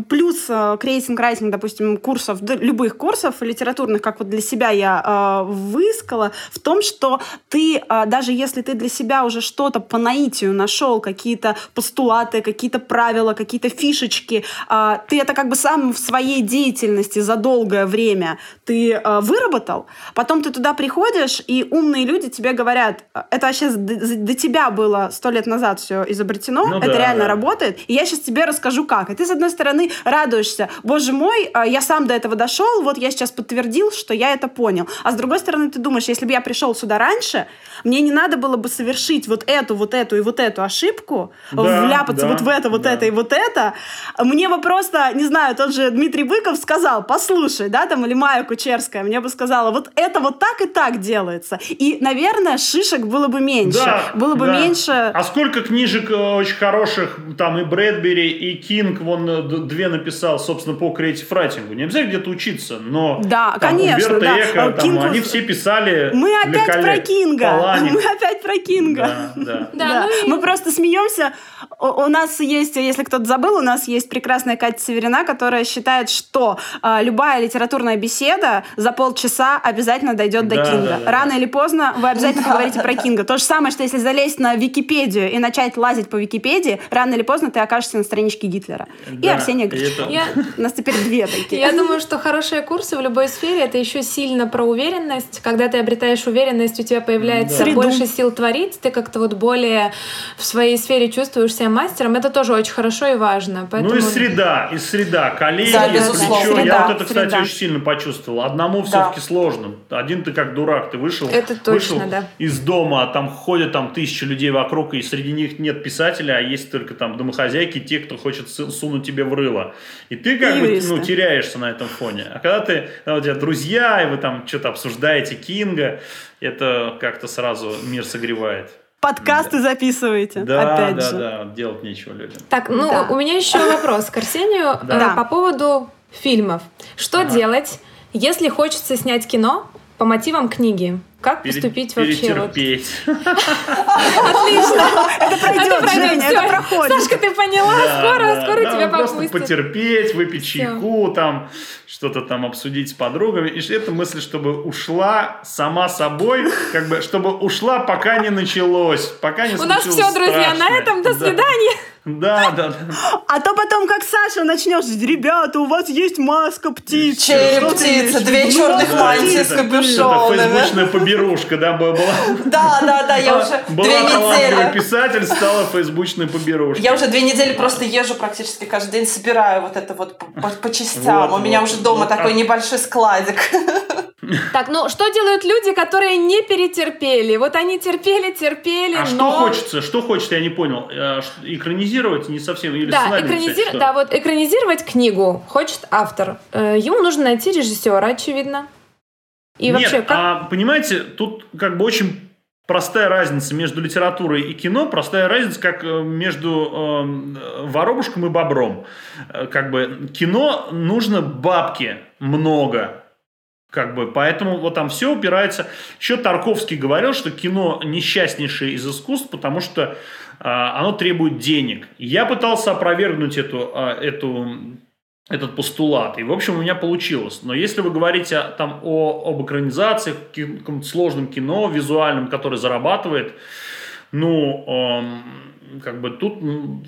плюс креатинг-райтинг, допустим, курсов, любых курсов литературных, как вот для себя я выискала, в том, что ты, даже если ты для себя уже что-то по наитию нашел, какие-то постулаты, какие-то правила, какие-то фишечки, ты это как бы сам в своей деятельности за долгое время ты выработал, потом ты туда приходишь, и умные люди тебе говорят, это вообще до тебя было 100 лет назад все изобретено, реально работает, и я сейчас тебе расскажу как. И ты, с одной стороны, радуешься, боже мой, я сам до этого дошел, вот я сейчас подтвердил, что я это понял. А с другой стороны, ты думаешь, если бы я пришел сюда раньше, мне не надо было бы совершить вот эту и вот эту ошибку, вляпаться вот в это, это и вот это. Мне бы просто, не знаю, тот же Дмитрий Быков сказал, послушай, или Майя Кучерская мне бы сказала, вот это вот так и так делается. И, наверное, шишек было бы меньше. Меньше. А сколько книжек очень хороших, там и Брэдбери, и Кинг, вон две написал, собственно, по креатив-райтингу. Не обязательно где-то учиться, но конечно, у Берта Эко, они все писали. Мы опять про Кинга. Мы просто смеемся. У нас есть, если кто-то забыл, у нас есть прекрасная Катя Северина, которая считает, что любая литературная беседа за полчаса обязательно дойдет до Кинга. Рано или поздно вы обязательно поговорите про Кинга. То же самое, что если залезть на Википедию и начать лазить по Википедии, рано или поздно ты окажешься на страничке Гитлера. И Арсения Гончукова. У нас теперь две такие. Я думаю, что хорошие курсы в любой сфере — это еще сильно про уверенность. Когда ты обретаешь уверенность, у тебя появляется больше сил творить, ты как-то вот более в своей сфере чувствуешь себя мастером. Это тоже очень хорошо и важно. Поэтому... И среда. Коллеги, плечо. Я вот это, кстати, очень сильно почувствовал. Одному все-таки сложно. Один ты как дурак, ты вышел из дома, а там ходят тысячи людей вокруг, и среди них нет писателя, а есть только там домохозяйки, те, кто хочет сунуть тебе в рыло. И ты как бы теряешься на этом фоне. А когда у тебя друзья, и вы там что-то обсуждаете Кинга, это как-то сразу мир согревает. Подкасты записываете, опять же. Делать нечего людям. Так, у меня еще вопрос к Арсению по поводу фильмов. Что делать, если хочется снять кино по мотивам книги? Как поступить вообще? Перетерпеть. Отлично. Это пройдет, Женя, это проходит. Сашка, ты поняла? Скоро тебя попустят. Просто потерпеть, выпить чайку, что-то там обсудить с подругами. И эта мысль, чтобы ушла сама собой, как бы, чтобы ушла, пока не началось. Пока не случилось страшное. У нас все, друзья, на этом. До свидания. Да. А то потом, как Саша, начнешь: ребята, у вас есть маска птицы. Череп птицы, две черных мантии с капюшонами. Это фейсбучная поберушка, была. Да, я уже 2 недели. Писатель стала фейсбучной поберушкой. Я уже 2 недели просто езжу практически каждый день, собираю вот это вот по частям. У меня уже дома такой небольшой складик. Так, что делают люди, которые не перетерпели? Вот они терпели, но... А что хочется? Я не понял. Экранизировать не совсем? Или экранизировать книгу хочет автор. Ему нужно найти режиссера, очевидно. Понимаете, тут как бы очень... Простая разница между литературой и кино, простая разница, как между воробушком и бобром. Как бы кино нужно бабки много. Как бы, поэтому вот там все упирается. Еще Тарковский говорил, что кино несчастнейшее из искусств, потому что оно требует денег. Я пытался опровергнуть эту этот постулат. И, в общем, у меня получилось. Но если вы говорите об экранизациях, каком-то сложном кино, визуальном, которое зарабатывает, тут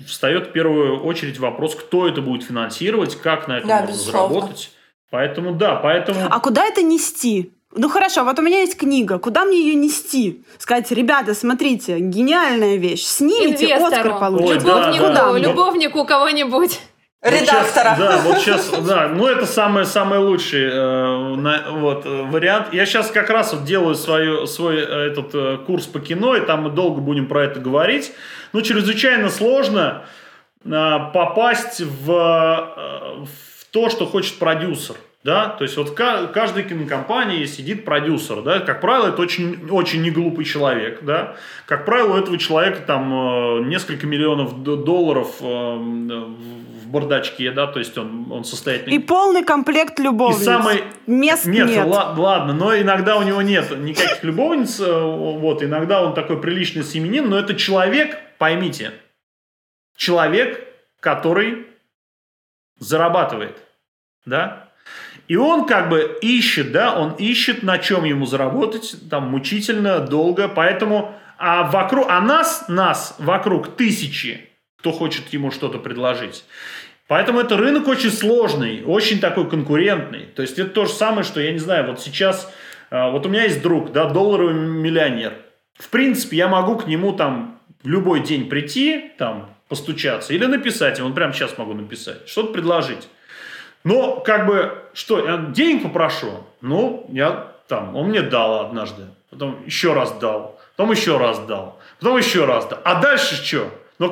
встает в первую очередь вопрос, кто это будет финансировать, как на этом можно заработать. Поэтому... А куда это нести? Хорошо, вот у меня есть книга. Куда мне ее нести? Сказать, ребята, смотрите, гениальная вещь. Снимите, инвестору. Оскар получите. Любовнику кого-нибудь. Редактора. Это самый лучший вариант. Я сейчас как раз делаю свой этот курс по кино, и там мы долго будем про это говорить. Чрезвычайно сложно попасть в то, что хочет продюсер. Да? То есть в каждой кинокомпании сидит продюсер. Да? Как правило, это очень, очень неглупый человек. Да? Как правило, у этого человека несколько миллионов долларов в бардачке. Да? То есть он состоятельный. И полный комплект любовниц. Мест нет. Ладно, но иногда у него нет никаких любовниц. Иногда он такой приличный семьянин. Но это человек, поймите, который зарабатывает. Да? И он ищет, он ищет, на чем ему заработать, мучительно, долго, поэтому, нас вокруг тысячи, кто хочет ему что-то предложить. Поэтому это рынок очень сложный, очень такой конкурентный. То есть это то же самое, что, я не знаю, сейчас, у меня есть друг, долларовый миллионер. В принципе, я могу к нему в любой день прийти, постучаться или написать, я прямо сейчас могу написать, что-то предложить. Но, я денег попрошу, я он мне дал однажды, потом еще раз дал, потом еще раз дал, потом еще раз дал. А дальше что? А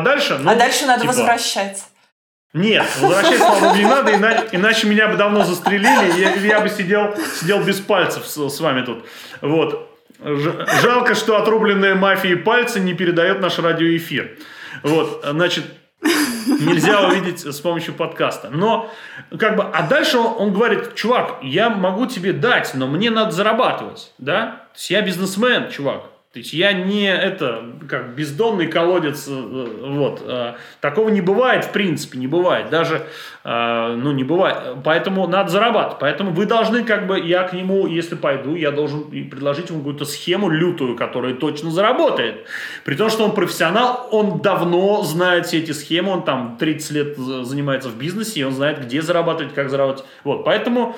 дальше надо возвращать. Нет, возвращать, слава богу, не надо, иначе меня бы давно застрелили, я бы сидел без пальцев с вами тут. Жалко, что отрубленные мафией пальцы не передает наш радиоэфир. Нельзя увидеть с помощью подкаста. Но, а дальше он говорит: чувак, я могу тебе дать, но мне надо зарабатывать, да? То есть я бизнесмен, чувак. То есть я не бездонный колодец, Такого не бывает, в принципе, не бывает. Даже, не бывает. Поэтому надо зарабатывать. Поэтому вы должны, я к нему, если пойду, я должен предложить ему какую-то схему лютую, которая точно заработает. При том, что он профессионал, он давно знает все эти схемы, он 30 лет занимается в бизнесе, и он знает, где зарабатывать, как зарабатывать. Поэтому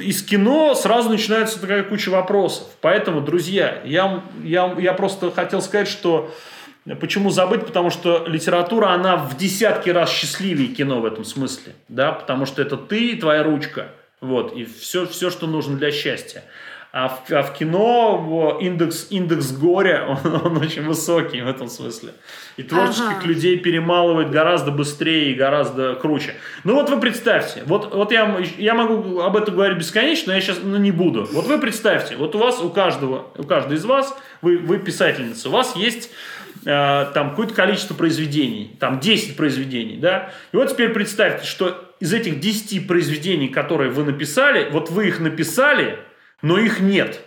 из кино сразу начинается такая куча вопросов. Поэтому, друзья, я просто хотел сказать, что почему забыть, потому что литература, она в десятки раз счастливее кино в этом смысле, да, потому что это ты и твоя ручка, и все, что нужно для счастья. А в кино индекс горя, он очень высокий в этом смысле. И творческих людей перемалывает гораздо быстрее и гораздо круче. Вы представьте, я могу об этом говорить бесконечно, но я сейчас не буду. Вы представьте, у каждого из вас, вы писательница, у вас есть какое-то количество произведений, 10 произведений, да? И теперь представьте, что из этих 10 произведений, которые вы написали, вы их написали, но их нет.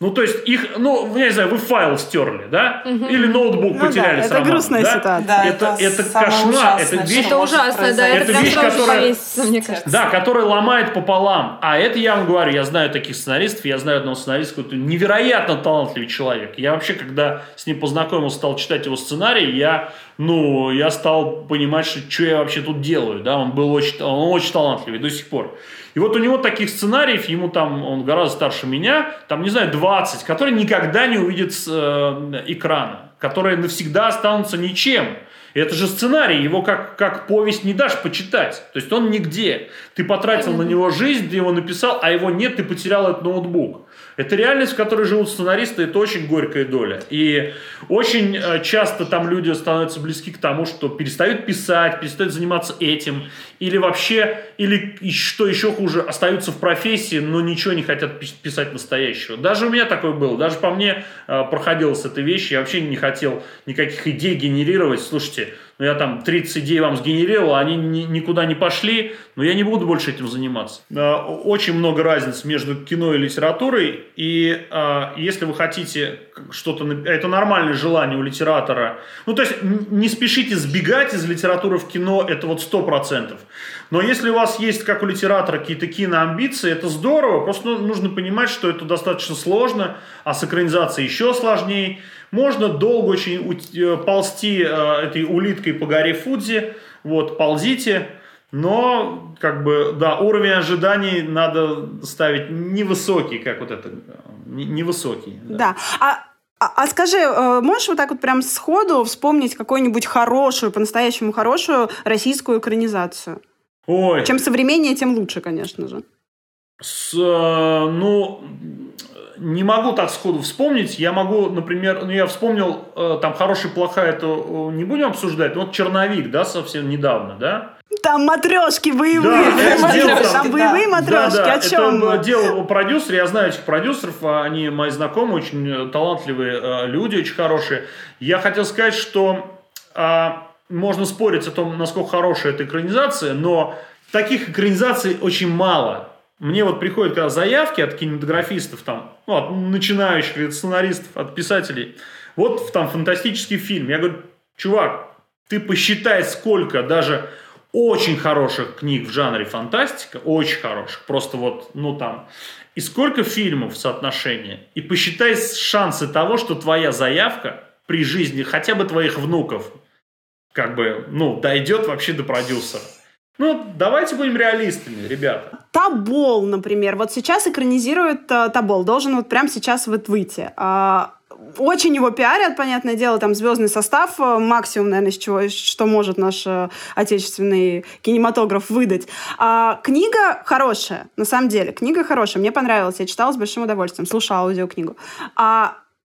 То есть их, я не знаю, вы файл стерли, да? Угу. Или ноутбук потеряли с романом. Это грустная ситуация. Да, это кошмар. Это ужасно, да. Это вещь, которая, мне кажется. Да, которая ломает пополам. А это я вам говорю, я знаю таких сценаристов, я знаю одного сценариста, какой-то невероятно талантливый человек. Я вообще, когда с ним познакомился, стал читать его сценарий, я стал понимать, что я вообще тут делаю. Да? Он очень талантливый до сих пор. И у него таких сценариев, ему он гораздо старше меня, 20, которые никогда не увидят с экрана, которые навсегда останутся ничем. И это же сценарий, его как повесть не дашь почитать. То есть он нигде. Ты потратил на него жизнь, ты его написал, а его нет, ты потерял этот ноутбук. Это реальность, в которой живут сценаристы, это очень горькая доля. И очень часто люди становятся близки к тому, что перестают писать, перестают заниматься этим, или что еще хуже, остаются в профессии, но ничего не хотят писать настоящего. Даже у меня такое было, даже по мне проходилось эта вещь, я вообще не хотел никаких идей генерировать. Слушайте, ну, я там 30 идей вам сгенерировал, они никуда не пошли, но я не буду больше этим заниматься. Очень много разниц между кино и литературой, и если вы хотите что-то... Это нормальное желание у литератора. Ну, то есть, не спешите сбегать из литературы в кино, это вот 100%. Но если у вас есть, как у литератора, какие-то киноамбиции, это здорово, просто нужно понимать, что это достаточно сложно, а с экранизацией еще сложнее. Можно долго очень ползти этой улиткой по горе Фудзи, вот, ползите, но, как бы, да, уровень ожиданий надо ставить невысокий, как вот это, невысокий. Да, да. А скажи, можешь вот так вот прям сходу вспомнить какую-нибудь хорошую, по-настоящему хорошую российскую экранизацию? Ой. Чем современнее, тем лучше, конечно же. Не могу так сходу вспомнить. Я могу, например, я вспомнил, там «Хороший, плохая», это не будем обсуждать. Вот «Черновик», да, совсем недавно, да? Там матрешки боевые. Да, там боевые матрешки. Да, да. О чем? Это делал продюсер. Я знаю этих продюсеров. Они мои знакомые, очень талантливые люди, очень хорошие. Я хотел сказать, что можно спорить о том, насколько хорошая эта экранизация, но таких экранизаций очень мало. Мне вот приходят когда заявки от кинематографистов, там, ну, от начинающих, от сценаристов, от писателей. Вот там фантастический фильм. Я говорю, чувак, ты посчитай, сколько даже очень хороших книг в жанре фантастика, очень хороших, просто вот, ну там, и сколько фильмов в соотношении, и посчитай шансы того, что твоя заявка при жизни хотя бы твоих внуков, как бы, ну, дойдет вообще до продюсера. Ну, давайте будем реалистами, ребята. «Тобол», например. Вот сейчас экранизирует «Тобол». Должен вот прямо сейчас вот выйти. Очень его пиарят, понятное дело, там звездный состав, максимум, наверное, что может наш отечественный кинематограф выдать. Книга хорошая, на самом деле. Книга хорошая, мне понравилась, я читала с большим удовольствием, слушала аудиокнигу.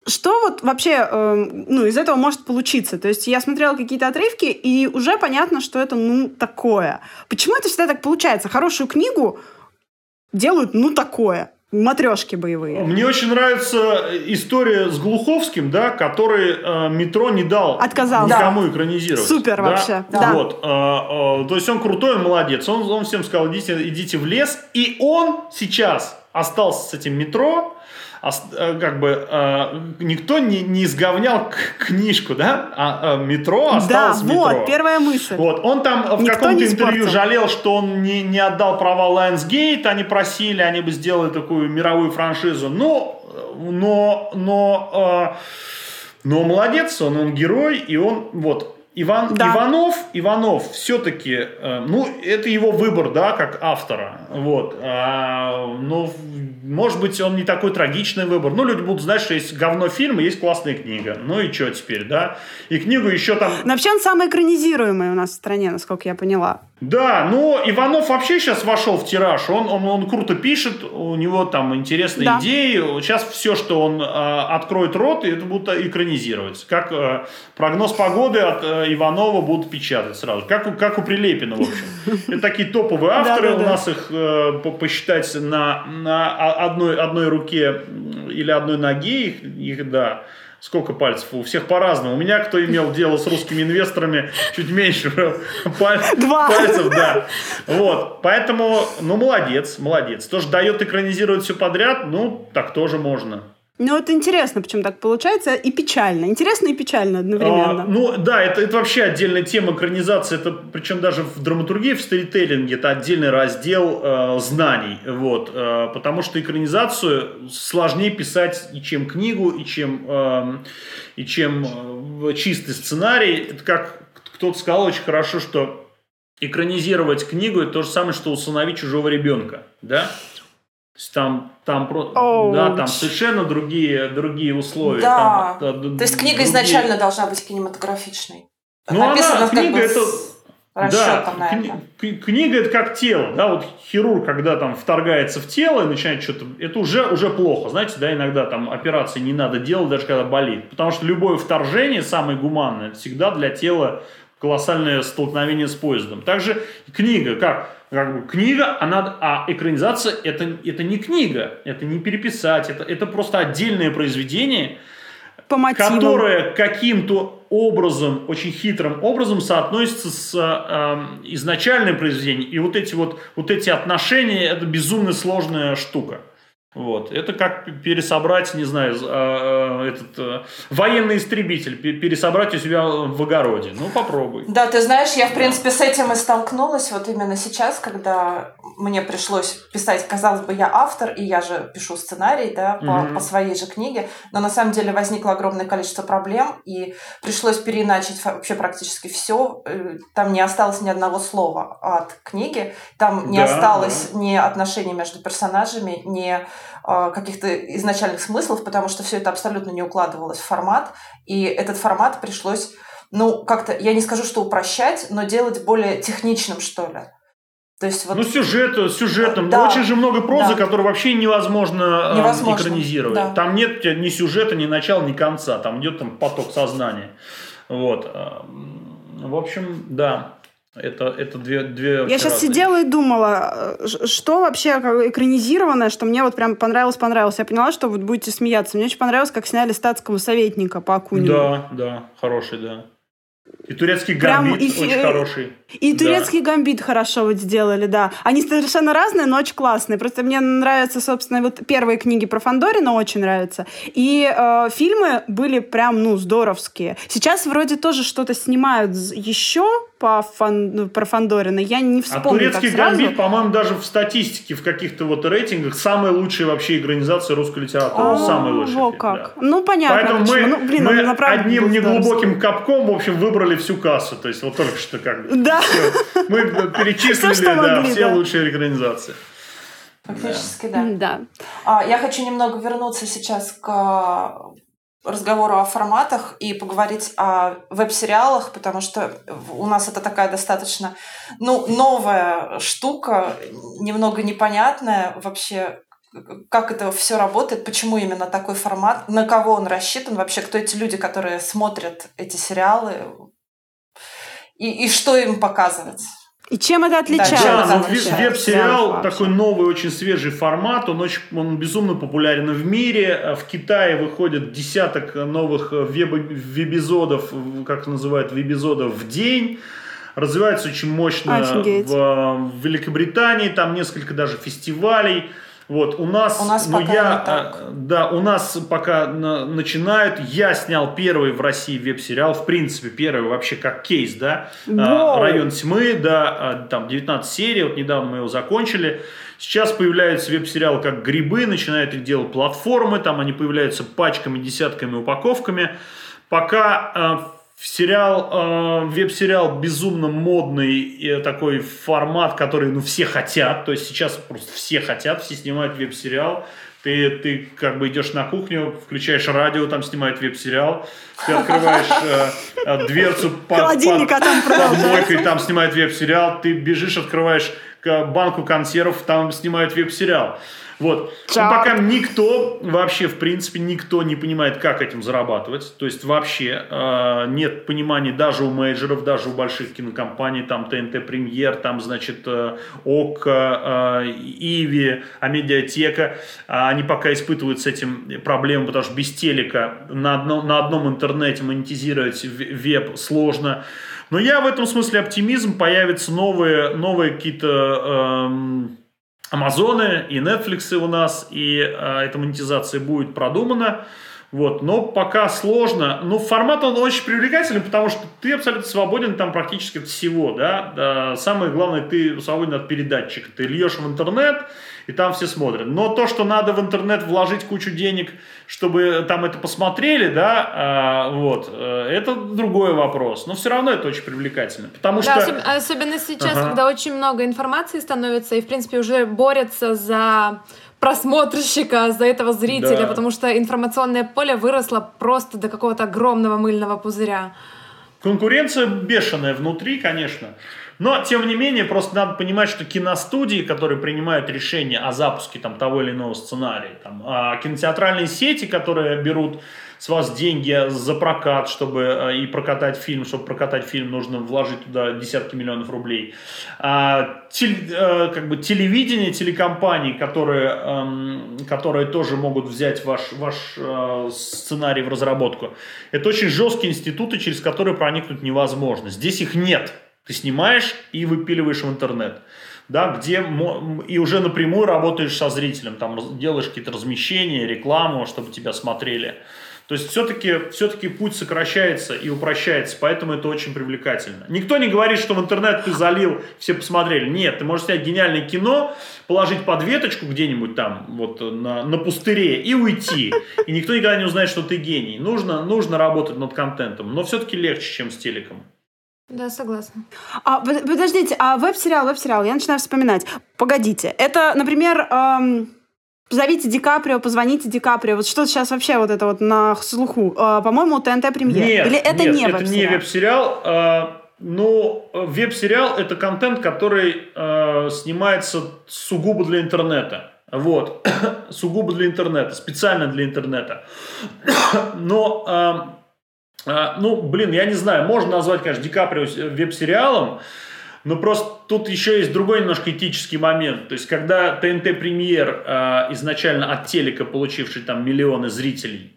Что вот вообще из этого может получиться? То есть я смотрела какие-то отрывки, и уже понятно, что это, ну, такое. Почему это всегда так получается? Хорошую книгу делают, ну, такое. Матрешки боевые. Мне очень нравится история с Глуховским, да, который «Метро» не дал никому экранизировать. Супер, да? Вообще. Да. Вот. То есть он крутой, он молодец. Он всем сказал, идите в лес. И он сейчас остался с этим «Метро». Как бы никто не изговнял книжку, да? А «Метро» осталось, да, «Метро». Да, вот, первая мысль. Вот. Он там в каком-то интервью жалел, что он не отдал права Lionsgate, они просили, они бы сделали такую мировую франшизу. Но молодец, он герой, и он вот... Иванов все-таки, это его выбор, да, как автора, вот, может быть, он не такой трагичный выбор, люди будут знать, что есть говно фильм и есть классная книга, и что теперь, да, и книгу еще там... Но вообще он самый экранизируемый у нас в стране, насколько я поняла. Да, Иванов вообще сейчас вошел в тираж, он круто пишет, у него там интересные идеи, сейчас все, что он откроет рот, это будет экранизировать, как прогноз погоды от Иванова будут печатать сразу, как у Прилепина, в общем. Это такие топовые авторы, у нас их посчитать на одной руке или одной ноге, их. Сколько пальцев? У всех по-разному. У меня, кто имел дело с русскими инвесторами, чуть меньше пальцев, да. Вот. Поэтому, молодец. Тоже дает экранизировать все подряд, так тоже можно. Это интересно, почему так получается, и печально. Интересно и печально одновременно. Это вообще отдельная тема экранизации. Это, причем даже в драматургии, в сторителлинге, это отдельный раздел знаний. Вот, потому что экранизацию сложнее писать, и чем книгу, и чем чистый сценарий. Это как кто-то сказал очень хорошо, что экранизировать книгу – это то же самое, что усыновить чужого ребенка, да? Там совершенно другие условия. Да. То есть книга изначально должна быть кинематографичной. Написано книга как бы это расчетом, наверное. Книга это как тело, да, вот хирург, когда там вторгается в тело и начинает что-то, это уже плохо, знаете, да, иногда там операции не надо делать, даже когда болит, потому что любое вторжение, самое гуманное, всегда для тела колоссальное столкновение с поездом. Также книга, экранизация это не книга, это не переписать, это просто отдельное произведение, по мотивам. Которая каким-то образом, очень хитрым образом соотносится с изначальным произведением. И вот эти отношения – это безумно сложная штука. Вот. Это как пересобрать, не знаю, этот военный истребитель, пересобрать у себя в огороде. Ну, попробуй. Да, ты знаешь, я, в принципе, с этим и столкнулась вот именно сейчас, когда мне пришлось писать, казалось бы, я автор, и я же пишу сценарий, да, по своей же книге, но на самом деле возникло огромное количество проблем, и пришлось переиначить вообще практически все. Там не осталось ни одного слова от книги, там не осталось ни отношений между персонажами, ни каких-то изначальных смыслов, потому что все это абсолютно не укладывалось в формат, и этот формат пришлось, ну, как-то, я не скажу, что упрощать, но делать более техничным, что ли. То есть, вот... Ну, сюжетом. Да. Очень же много прозы, которую вообще невозможно экранизировать. Да. Там нет ни сюжета, ни начала, ни конца. Там идет поток сознания. Вот. В общем, да. Это две Я сейчас разные. Сидела и думала, что вообще экранизированное, что мне вот прям понравилось. Я поняла, что вот будете смеяться. Мне очень понравилось, как сняли статского советника по Акунину. Да, хороший, да. И турецкий гамбит очень хороший. И турецкий гамбит хорошо вот сделали, да. Они совершенно разные, но очень классные. Просто мне нравятся, собственно, вот первые книги про Фандорина очень нравятся. И фильмы были прям, здоровские. Сейчас вроде тоже что-то снимают еще про Фандорина. Я не вспомню. А турецкий гамбит, по-моему, даже в статистике, в каких-то рейтингах, самая лучшая вообще экранизация русской литературы. Самый лучший. Во как. Да. Ну, понятно. Поэтому мы одним неглубоким капком, в общем, выбрали всю кассу. То есть, вот только что как бы... Да. Все. Мы перечислили все лучшие экранизации. Фактически, да. Я хочу немного вернуться сейчас к разговору о форматах и поговорить о веб-сериалах, потому что у нас это такая достаточно новая штука, немного непонятная вообще, как это все работает, почему именно такой формат, на кого он рассчитан вообще, кто эти люди, которые смотрят эти сериалы, и что им показывать. И чем это отличается? Веб-сериал такой новый, очень свежий формат. Он безумно популярен в мире. В Китае выходит десяток новых веб-эпизодов, как называют, веб-эпизодов в день. Развивается очень мощно в Великобритании. Там несколько даже фестивалей. Вот, у нас пока не так. Да, у нас пока начинают. Я снял первый в России веб-сериал, в принципе, первый вообще как кейс, да. «Район тьмы», да, там 19 серий, вот недавно мы его закончили. Сейчас появляются веб-сериалы как грибы, начинают их делать платформы, там они появляются пачками, десятками, упаковками. Пока... Веб-сериал безумно модный такой формат, который все хотят. То есть сейчас просто все хотят, все снимают веб-сериал. Ты как бы идешь на кухню, включаешь радио, там снимают веб-сериал. Ты открываешь дверцу под мойкой, там снимают веб-сериал. Ты бежишь, открываешь банку консервов, там снимают веб-сериал. Вот. Пока никто, вообще, в принципе, никто не понимает, как этим зарабатывать. То есть, вообще, нет понимания даже у мейджеров, даже у больших кинокомпаний, там ТНТ Премьер, там, значит, ОК, Иви, Амедиатека. Они пока испытывают с этим проблемы, потому что без телека на одном интернете монетизировать веб сложно. Но я в этом смысле оптимизм. Появятся новые какие-то... Амазоны и Netflix у нас, и эта монетизация будет продумана, вот, но пока сложно. Но формат он очень привлекательный, потому что ты абсолютно свободен там практически от всего, да? Самое главное, ты свободен от передатчика, ты льешь в интернет, и там все смотрят. Но то, что надо в интернет вложить кучу денег, чтобы там это посмотрели, да, вот, это другой вопрос. Но все равно это очень привлекательно. Потому что... Особенно сейчас, когда очень много информации становится, и, в принципе, уже борются за просмотрщика, за этого зрителя, потому что информационное поле выросло просто до какого-то огромного мыльного пузыря. Конкуренция бешеная внутри, конечно. Но, тем не менее, просто надо понимать, что киностудии, которые принимают решение о запуске того или иного сценария, кинотеатральные сети, которые берут с вас деньги за прокат, чтобы и прокатать фильм. Чтобы прокатать фильм, нужно вложить туда десятки миллионов рублей. Телевидение, телекомпании, которые тоже могут взять ваш сценарий в разработку. Это очень жесткие институты, через которые проникнуть невозможно. Здесь их нет. Ты снимаешь и выпиливаешь в интернет. Да, где и уже напрямую работаешь со зрителем, там делаешь какие-то размещения, рекламу, чтобы тебя смотрели. То есть все-таки путь сокращается и упрощается, поэтому это очень привлекательно. Никто не говорит, что в интернет ты залил, все посмотрели. Нет, ты можешь снять гениальное кино, положить под веточку где-нибудь там, вот на пустыре, и уйти. И никто никогда не узнает, что ты гений. Нужно работать над контентом, но все-таки легче, чем с телеком. Да, согласна. Подождите, а веб-сериал, я начинаю вспоминать. Погодите, это, например, зовите Ди Каприо, позвоните Ди Каприо. Вот что сейчас вообще вот это вот на слуху? По-моему, ТНТ премьер. Или это не веб-сериал? Это не веб-сериал. Но веб-сериал – это контент, который снимается сугубо для интернета. Вот. Сугубо для интернета, специально для интернета. Но... я не знаю, можно назвать, конечно, Ди Каприо веб-сериалом, но просто тут еще есть другой немножко этический момент. То есть, когда ТНТ-премьер, изначально от телека получивший там миллионы зрителей,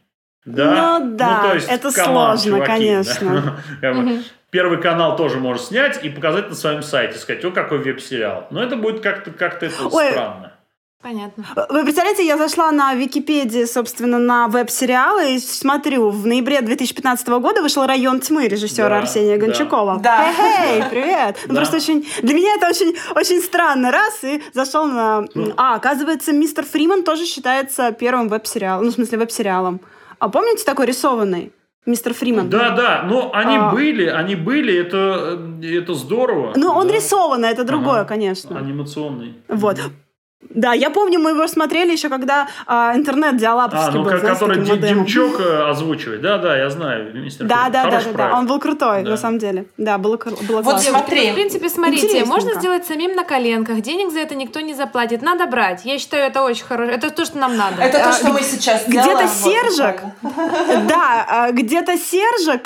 да? То есть, это команд, сложно, чуваки, конечно. Да? Угу. Первый канал тоже может снять и показать на своем сайте, сказать, какой веб-сериал. Но это будет как-то это странно. Понятно. Вы представляете, я зашла на Википедию, собственно, на веб-сериалы и смотрю, в ноябре 2015 года вышел «Район тьмы» режиссера Арсения Гончукова. Да. Хей, привет! Да. Просто для меня это очень, очень странно. Раз, и зашел на... оказывается, «Мистер Фримен» тоже считается первым веб-сериалом. Веб-сериалом. А помните такой рисованный? Мистер Фримен. Да, но они были, это здорово. Но он рисованный, это другое, конечно. Анимационный. Вот. Да, я помню, мы его смотрели еще, когда интернет диалаповский был. Который Димчук озвучивает. Да, я знаю. Да, он был крутой, на самом деле. Да, было вот классно. Смотри. В принципе, смотрите, можно сделать самим на коленках. Денег за это никто не заплатит. Надо брать. Я считаю, это очень хорошо. Это то, что нам надо. Это то, что мы сейчас делаем. Где-то Сержик,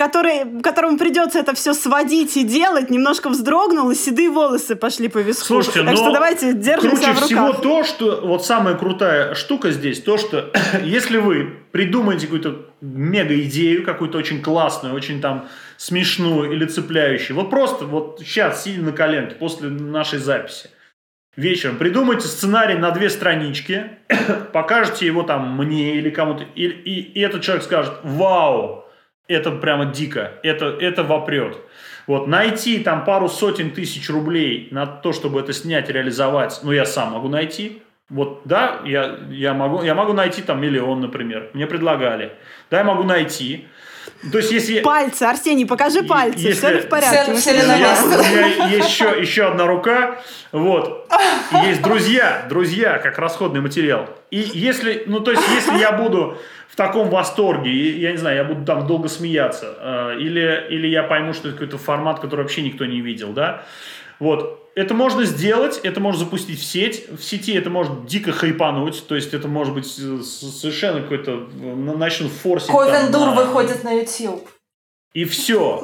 которому придется это все сводить и делать, немножко вздрогнул, и седые волосы пошли по виску. Слушайте, так что давайте держимся в руках. То, что вот самая крутая штука здесь, то, что если вы придумаете какую-то мега-идею, какую-то очень классную, очень там смешную или цепляющую, просто сейчас, сидя на коленке после нашей записи, вечером придумайте сценарий на 2 странички, покажете его там мне или кому-то, и этот человек скажет: вау, это прямо дико, это вопрет. Найти там пару сотен тысяч рублей на то, чтобы это снять, реализовать, я сам могу найти. Я могу найти там миллион, например. Мне предлагали. Да, я могу найти. То есть, если... Пальцы, Арсений, покажи пальцы. Если... Все ли в порядке? У меня есть еще одна рука. Есть друзья, как расходный материал. И если, если я буду в таком восторге, я не знаю, я буду там долго смеяться, или я пойму, что это какой-то формат, который вообще никто не видел, да, это можно сделать, это можно запустить в сеть, в сети это может дико хайпануть, то есть это может быть совершенно какой-то, начнут форсить. Ковен-дур выходит на YouTube. И все,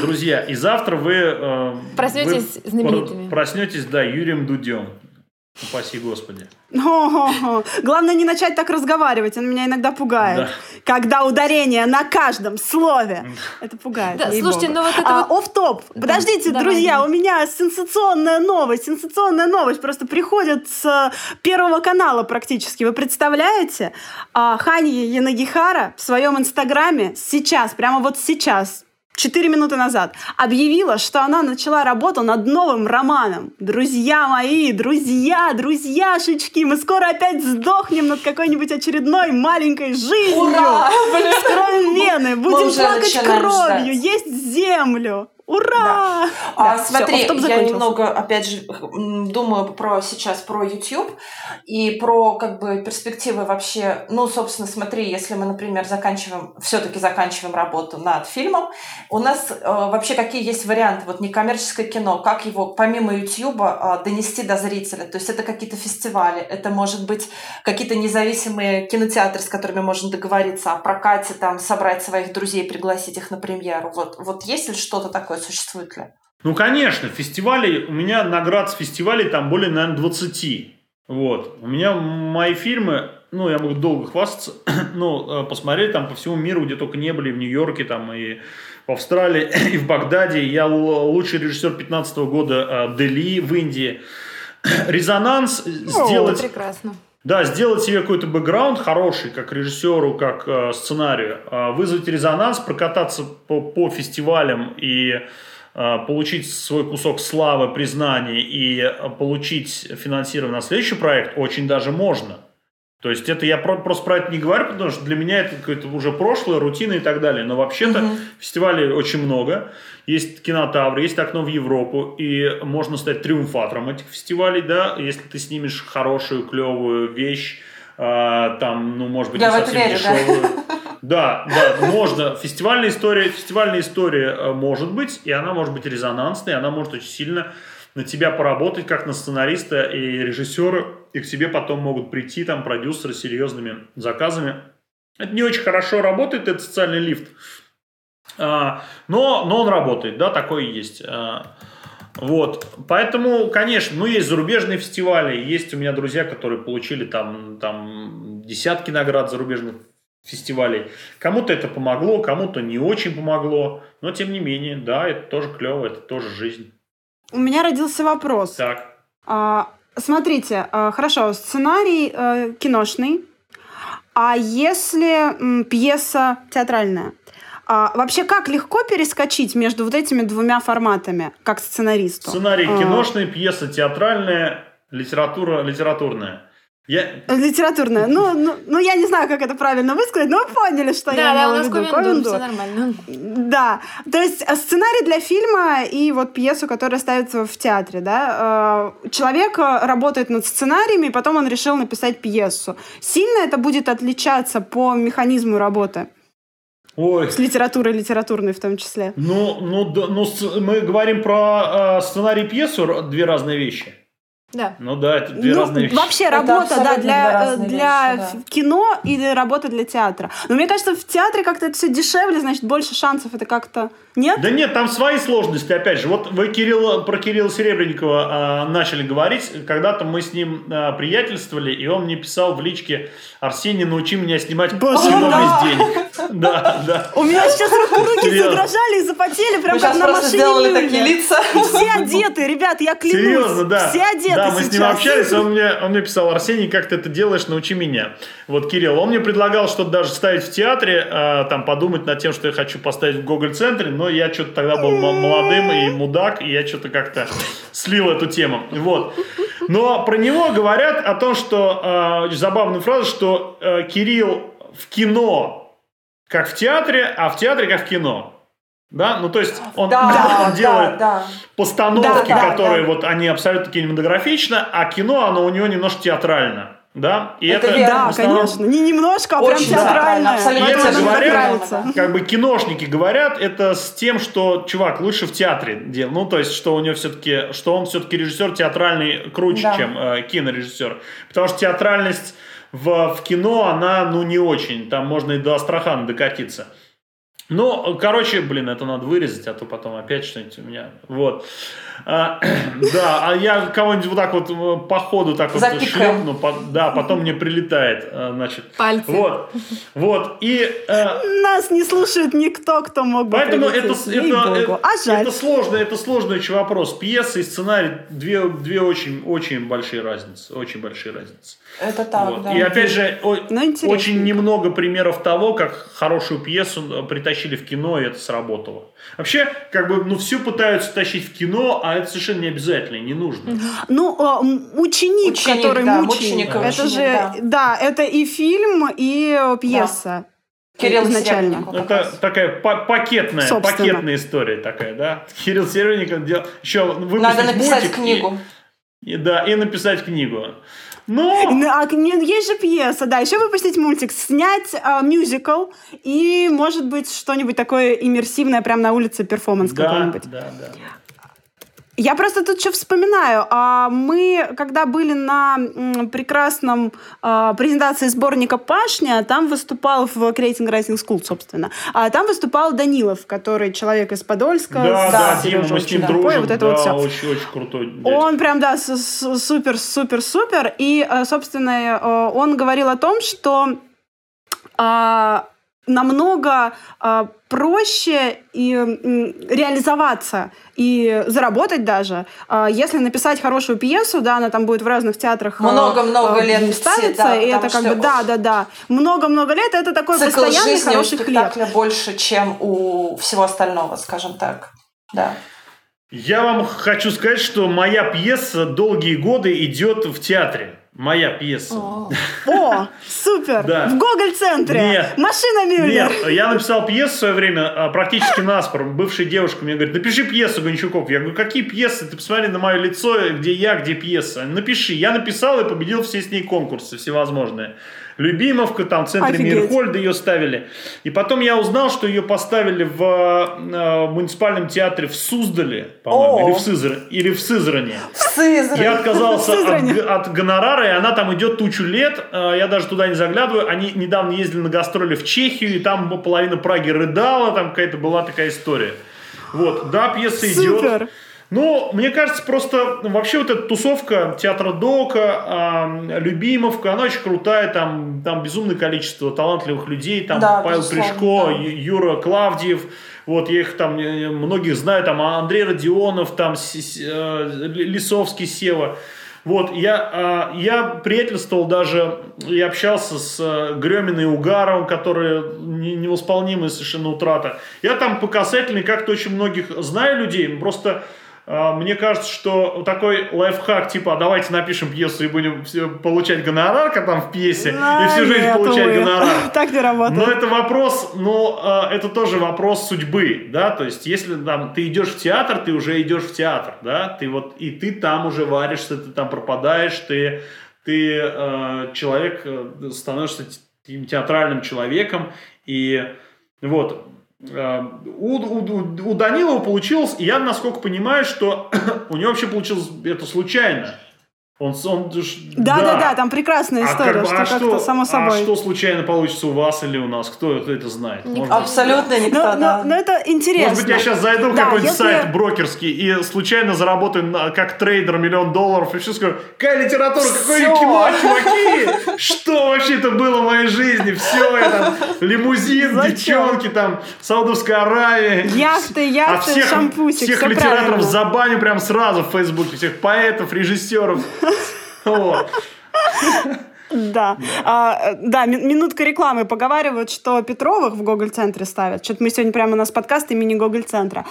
друзья, и завтра вы... Проснетесь знаменитыми. Проснетесь, Юрием Дудем. Упаси Господи. Главное не начать так разговаривать, он меня иногда пугает. Да. Когда ударение на каждом слове. Это пугает. Да, слушайте, но офф-топ. Подождите, друзья, у меня сенсационная новость. Просто приходит с Первого канала практически. Вы представляете? Ханье Янагихара в своем инстаграме сейчас, прямо вот сейчас, 4 минуты назад, объявила, что она начала работу над новым романом. Друзья мои, друзьяшечки, мы скоро опять сдохнем над какой-нибудь очередной маленькой жизнью. Ура! Скроем вены, будем плакать кровью, есть землю. Ура! Да. Смотри, я немного, опять же, думаю сейчас про YouTube и про как бы перспективы вообще. Ну, собственно, смотри, если мы, например, заканчиваем работу над фильмом, у нас вообще какие есть варианты? Вот некоммерческое кино, как его помимо YouTube донести до зрителя? То есть это какие-то фестивали, это, может быть, какие-то независимые кинотеатры, с которыми можно договориться о прокате, там, собрать своих друзей, пригласить их на премьеру. Вот есть ли что-то такое, существует ли? Ну, конечно, фестивали, у меня наград с фестивалей там более, наверное, 20. Вот. У меня мои фильмы, ну, я могу долго хвастаться, но посмотрели там по всему миру, где только не были, в Нью-Йорке, там, и в Австралии, и в Багдаде. Я лучший режиссер 2015 года Дели в Индии. Резонанс сделать... Прекрасно. Да, сделать себе какой-то бэкграунд хороший, как режиссеру, как сценарию, вызвать резонанс, прокататься по фестивалям и получить свой кусок славы, признания и получить финансирование на следующий проект очень даже можно. То есть это я просто про это не говорю, потому что для меня это какое-то уже прошлое, рутина и так далее. Но вообще-то фестивалей очень много. Есть кинотавры, есть окно в Европу, и можно стать триумфатором этих фестивалей, да, если ты снимешь хорошую, клевую вещь, там, ну, может быть, не совсем дешевую. Да, можно. Фестивальная история может быть, и она может быть резонансной, она может очень сильно на тебя поработать, как на сценариста и режиссера, и к тебе потом могут прийти там продюсеры с серьезными заказами. Это не очень хорошо работает, это социальный лифт, но он работает, да, такое есть. Вот, поэтому, конечно, ну, есть зарубежные фестивали, есть у меня друзья, которые получили там десятки наград зарубежных фестивалей. Кому-то это помогло, кому-то не очень помогло, но тем не менее, да, это тоже клево, это тоже жизнь. У меня родился вопрос. Так. Смотрите, хорошо, сценарий киношный, а если пьеса театральная? Вообще, как легко перескочить между вот этими двумя форматами, как сценаристу? Сценарий киношный, пьеса театральная, литература литературная. Литературная. Ну, я не знаю, как это правильно высказать, но вы поняли, что я имела в виду. Да, у нас Ковен-дур, все нормально. Да. То есть сценарий для фильма и вот пьесу, которая ставится в театре, да. Человек работает над сценариями, и потом он решил написать пьесу. Сильно это будет отличаться по механизму работы? Ой. С литературой, литературной в том числе. Мы говорим про сценарий и пьесу, две разные вещи. Да. Ну да, это две разные вещи. Вообще работа для кино или работа для театра. Но мне кажется, в театре как-то это все дешевле, значит, больше шансов это как-то... Нет? Да нет, там свои сложности, опять же. Вот вы про Кирилла Серебренникова начали говорить. Когда-то мы с ним приятельствовали, и он мне писал в личке: «Арсений, научи меня снимать кино без денег». Да. У меня сейчас руки задрожали и запотели, прям как на машине Мюллер. Все одеты, ребят, я клянусь. Серьезно, да. Все одеты. Да, мы с ним общались, он мне писал: «Арсений, как ты это делаешь, научи меня». Вот, Кирилл, он мне предлагал что-то даже ставить в театре, там, подумать над тем, что я хочу поставить в Гоголь-центре, но я что-то тогда был молодым и мудак, и я что-то как-то слил эту тему. Вот. Но про него говорят о том, что, очень забавную фразу, что Кирилл в кино, как в театре, а в театре, как в кино. Да, ну то есть он делает постановки, которые вот они абсолютно кинематографичны, а кино, оно у него немножко театрально, да? И это да, основном... конечно, не немножко, а очень прям театрально. Абсолютно. И это говорят, как бы киношники говорят, это с тем, что чувак лучше в театре делал, ну то есть что у него все-таки, что он все-таки режиссер театральный круче, чем кинорежиссер, потому что театральность в кино она, ну не очень, там можно и до Астрахана докатиться. Ну, короче, блин, это надо вырезать, а то потом опять что-нибудь у меня. Вот. А я кого-нибудь вот так вот по ходу так вот шлепну, потом мне прилетает, значит. Пальцы. Вот. И нас не слушает никто, кто мог бы прилететь. Поэтому это сложный очень вопрос. Пьеса и сценарий – две очень большие разницы. Очень большие разницы. Это так, вот. Да. И опять же, очень немного примеров того, как хорошую пьесу притащили в кино, и это сработало. Вообще, как бы, ну, все пытаются тащить в кино, а это совершенно не обязательно, не нужно. Ну, ученик, который мученик. Это же, да, это и фильм, и пьеса. Да. Кирилл Серебренников. Это такая пакетная история такая, да? Кирилл Серебренников делал... Надо написать книгу. И написать книгу. Есть же пьеса, да, еще выпустить мультик, снять мюзикл и, может быть, что-нибудь такое иммерсивное прямо на улице, перформанс какой-нибудь. Да. Я просто тут что вспоминаю. Мы, когда были на прекрасном презентации сборника «Пашня», там выступал в Creating Writing School, собственно. Там выступал Данилов, который человек из Подольска. Да, Сережа, мы с ним дружим. Очень крутой дядь. Он прям, да, супер-супер-супер. И, собственно, он говорил о том, что намного проще и реализоваться и заработать даже, если написать хорошую пьесу, да, она там будет в разных театрах много лет ставится, да, и это как бы много-много лет, это такой цикл постоянный жизни хороший хлеб. Больше, чем у всего остального, скажем так, да. Я вам хочу сказать, что моя пьеса долгие годы идет в театре. Моя пьеса. О, супер! Да. В Гоголь-центре. Нет. Машина Мюллер. Нет, я написал пьесу в свое время практически наспор. Бывшая девушка мне говорит, напиши пьесу, Гончуков. Я говорю, какие пьесы? Ты посмотри на мое лицо, где я, где пьеса. Напиши. Я написал и победил все с ней конкурсы всевозможные. Любимовка, там в центре Мирхольда ее ставили. И потом я узнал, что ее поставили в муниципальном театре в Суздале, по-моему, или в Сызрани. Я отказался от гонорара, и она там идет тучу лет. Я даже туда не заглядываю. Они недавно ездили на гастроли в Чехию, и там половина Праги рыдала, там какая-то была такая история. Вот, да, пьеса идет. Ну, мне кажется, просто вообще вот эта тусовка театра Дока, Любимовка, она очень крутая, там безумное количество талантливых людей, там да, Павел Пришко, да. Юра Клавдиев, вот я их там многих знаю, там Андрей Родионов, там Лисовский Сева. Вот, я приятельствовал даже, я общался с Грёминой и Угаровым, которые невосполнимая совершенно утрата. Я там по касательной как-то очень многих знаю людей, просто... Мне кажется, что такой лайфхак, типа, давайте напишем пьесу и будем получать гонорар, как там в пьесе, и всю жизнь получать гонорар. Так не работает. Но это вопрос, это тоже вопрос судьбы, да, то есть, если там ты идешь в театр, ты уже идешь в театр, да, ты вот, и ты там уже варишься, ты там пропадаешь, ты человек, становишься театральным человеком, и вот... У Данилова получилось, и я, насколько понимаю, что у него вообще получилось это случайно. Да, там прекрасная история, как-то само собой. А что случайно получится у вас или у нас, кто это знает? Абсолютно никто, да. Но это интересно. Может быть, я сейчас зайду в какой-нибудь сайт брокерский и случайно заработаю как трейдер $1 миллион, и все скажу, какая литература, какое кино, чуваки! Что вообще-то было в моей жизни? Все это, лимузин, девчонки, там, Саудовская Аравия. Яхты, шампусик, всех литераторов забаню прям сразу в Фейсбуке, всех поэтов, режиссеров. Да, минутка рекламы. Поговаривают, что Петровых в Гоголь-центре ставят. Что-то мы сегодня прямо у нас подкаст имени Гоголь-центра.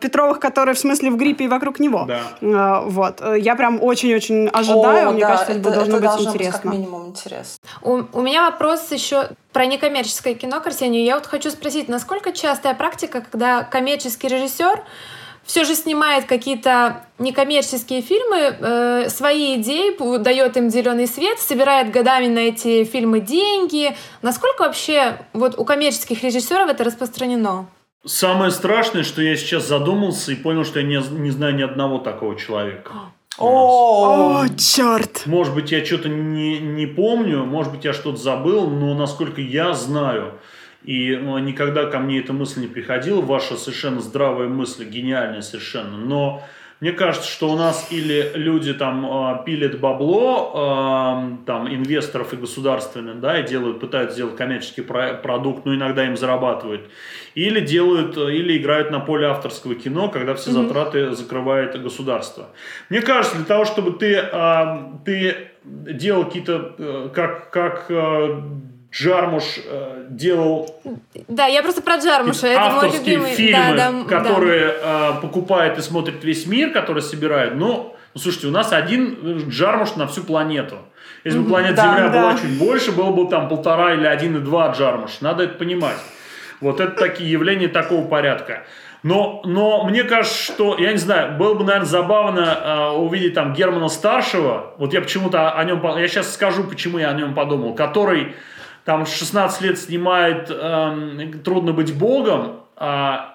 Петровых, которые в смысле в гриппе и вокруг него. Вот. Я прям очень-очень ожидаю. Мне кажется, это должно быть интересно. Как минимум интересно. У меня вопрос еще... Про некоммерческое кино к Арсению. Я вот хочу спросить, насколько частая практика, когда коммерческий режиссер все же снимает какие-то некоммерческие фильмы, свои идеи, дает им зеленый свет, собирает годами на эти фильмы деньги. Насколько вообще вот у коммерческих режиссеров это распространено? Самое страшное, что я сейчас задумался и понял, что я не знаю ни одного такого человека. О, черт! Может быть, я что-то не помню, может быть, я что-то забыл, но насколько я знаю... И никогда ко мне эта мысль не приходила, ваша совершенно здравая мысль, гениальная совершенно. Но мне кажется, что у нас или люди там пилят бабло, там инвесторов и государственных, да, и пытаются сделать коммерческий продукт, но иногда им зарабатывают. Или играют на поле авторского кино, когда все затраты закрывает государство. Мне кажется, для того, чтобы ты делал какие-то, как Джармуш делал... Да, я просто про Джармуша. Это мой любимый... Авторские фильмы, которые покупает и смотрит весь мир, которые собирают. Но Ну, слушайте, у нас один Джармуш на всю планету. Если бы планета Земля была чуть больше, было бы там 1,5 или 1,2 Джармуш. Надо это понимать. Вот это такие явления такого порядка. Но мне кажется, что, я не знаю, было бы, наверное, забавно увидеть там Германа-старшего. Вот я почему-то о нем... Я сейчас скажу, почему я о нем подумал. Который там 16 лет снимает «Трудно быть богом»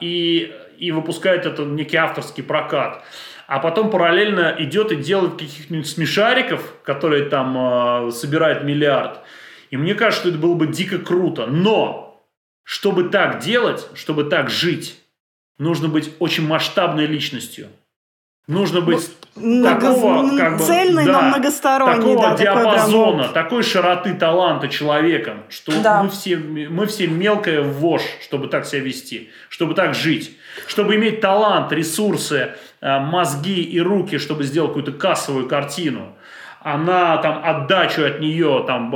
и выпускает это некий авторский прокат. А потом параллельно идет и делает каких-нибудь смешариков, которые там собирают миллиард. И мне кажется, что это было бы дико круто. Но чтобы так делать, чтобы так жить, нужно быть очень масштабной личностью. Нужно быть такого, как бы, цельный, но многосторонний, такого диапазона, такой широты таланта человека, что мы все мелкая вошь, чтобы так себя вести, чтобы так жить, чтобы иметь талант, ресурсы, мозги и руки, чтобы сделать какую-то кассовую картину. Она там отдачу от нее, там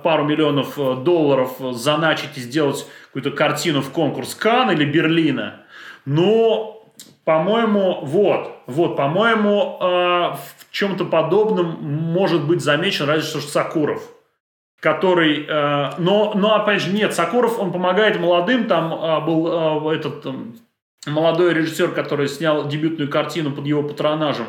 пару миллионов долларов заначить и сделать какую-то картину в конкурс Канн или Берлина. Но... По-моему, по-моему, в чем-то подобном может быть замечен, разве что Сокуров, который, но опять же, нет, Сокуров, он помогает молодым, там был этот молодой режиссер, который снял дебютную картину под его патронажем,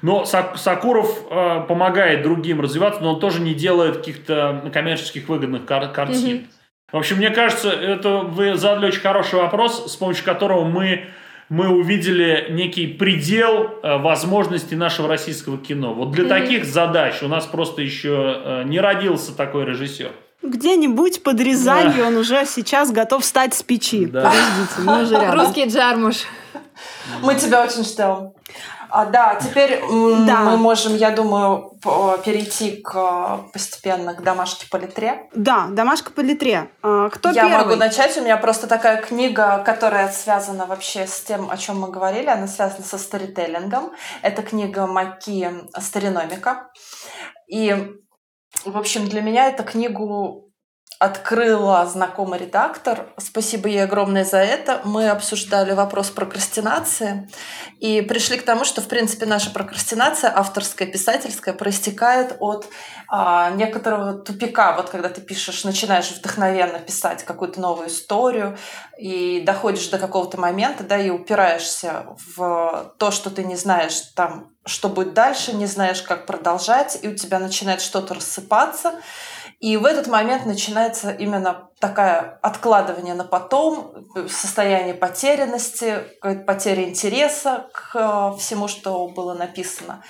но Сокуров помогает другим развиваться, но он тоже не делает каких-то коммерческих выгодных картин. В общем, мне кажется, это вы задали очень хороший вопрос, с помощью которого мы увидели некий предел возможностей нашего российского кино. Вот для таких задач у нас просто еще не родился такой режиссер. Где-нибудь под Рязанью он уже сейчас готов встать с печи. Да. Подождите, мы уже рядом. Русский Джармуш. Мы тебя очень ждем. Да, теперь мы можем, я думаю, перейти постепенно к «Домашке по литре». Да, «Домашка по литре». Кто первый? Я могу начать. У меня просто такая книга, которая связана вообще с тем, о чем мы говорили. Она связана со сторителлингом. Это книга Маки «Стариномика». И, в общем, для меня эту книгу открыла знакомый редактор. Спасибо ей огромное за это. Мы обсуждали вопрос прокрастинации и пришли к тому, что, в принципе, наша прокрастинация, авторская, писательская, проистекает от некоторого тупика. Вот когда ты пишешь, начинаешь вдохновенно писать какую-то новую историю и доходишь до какого-то момента, да, и упираешься в то, что ты не знаешь там, что будет дальше, не знаешь, как продолжать, и у тебя начинает что-то рассыпаться. И в этот момент начинается именно такое откладывание на потом, состояние потерянности, потеря интереса к всему, что было написано.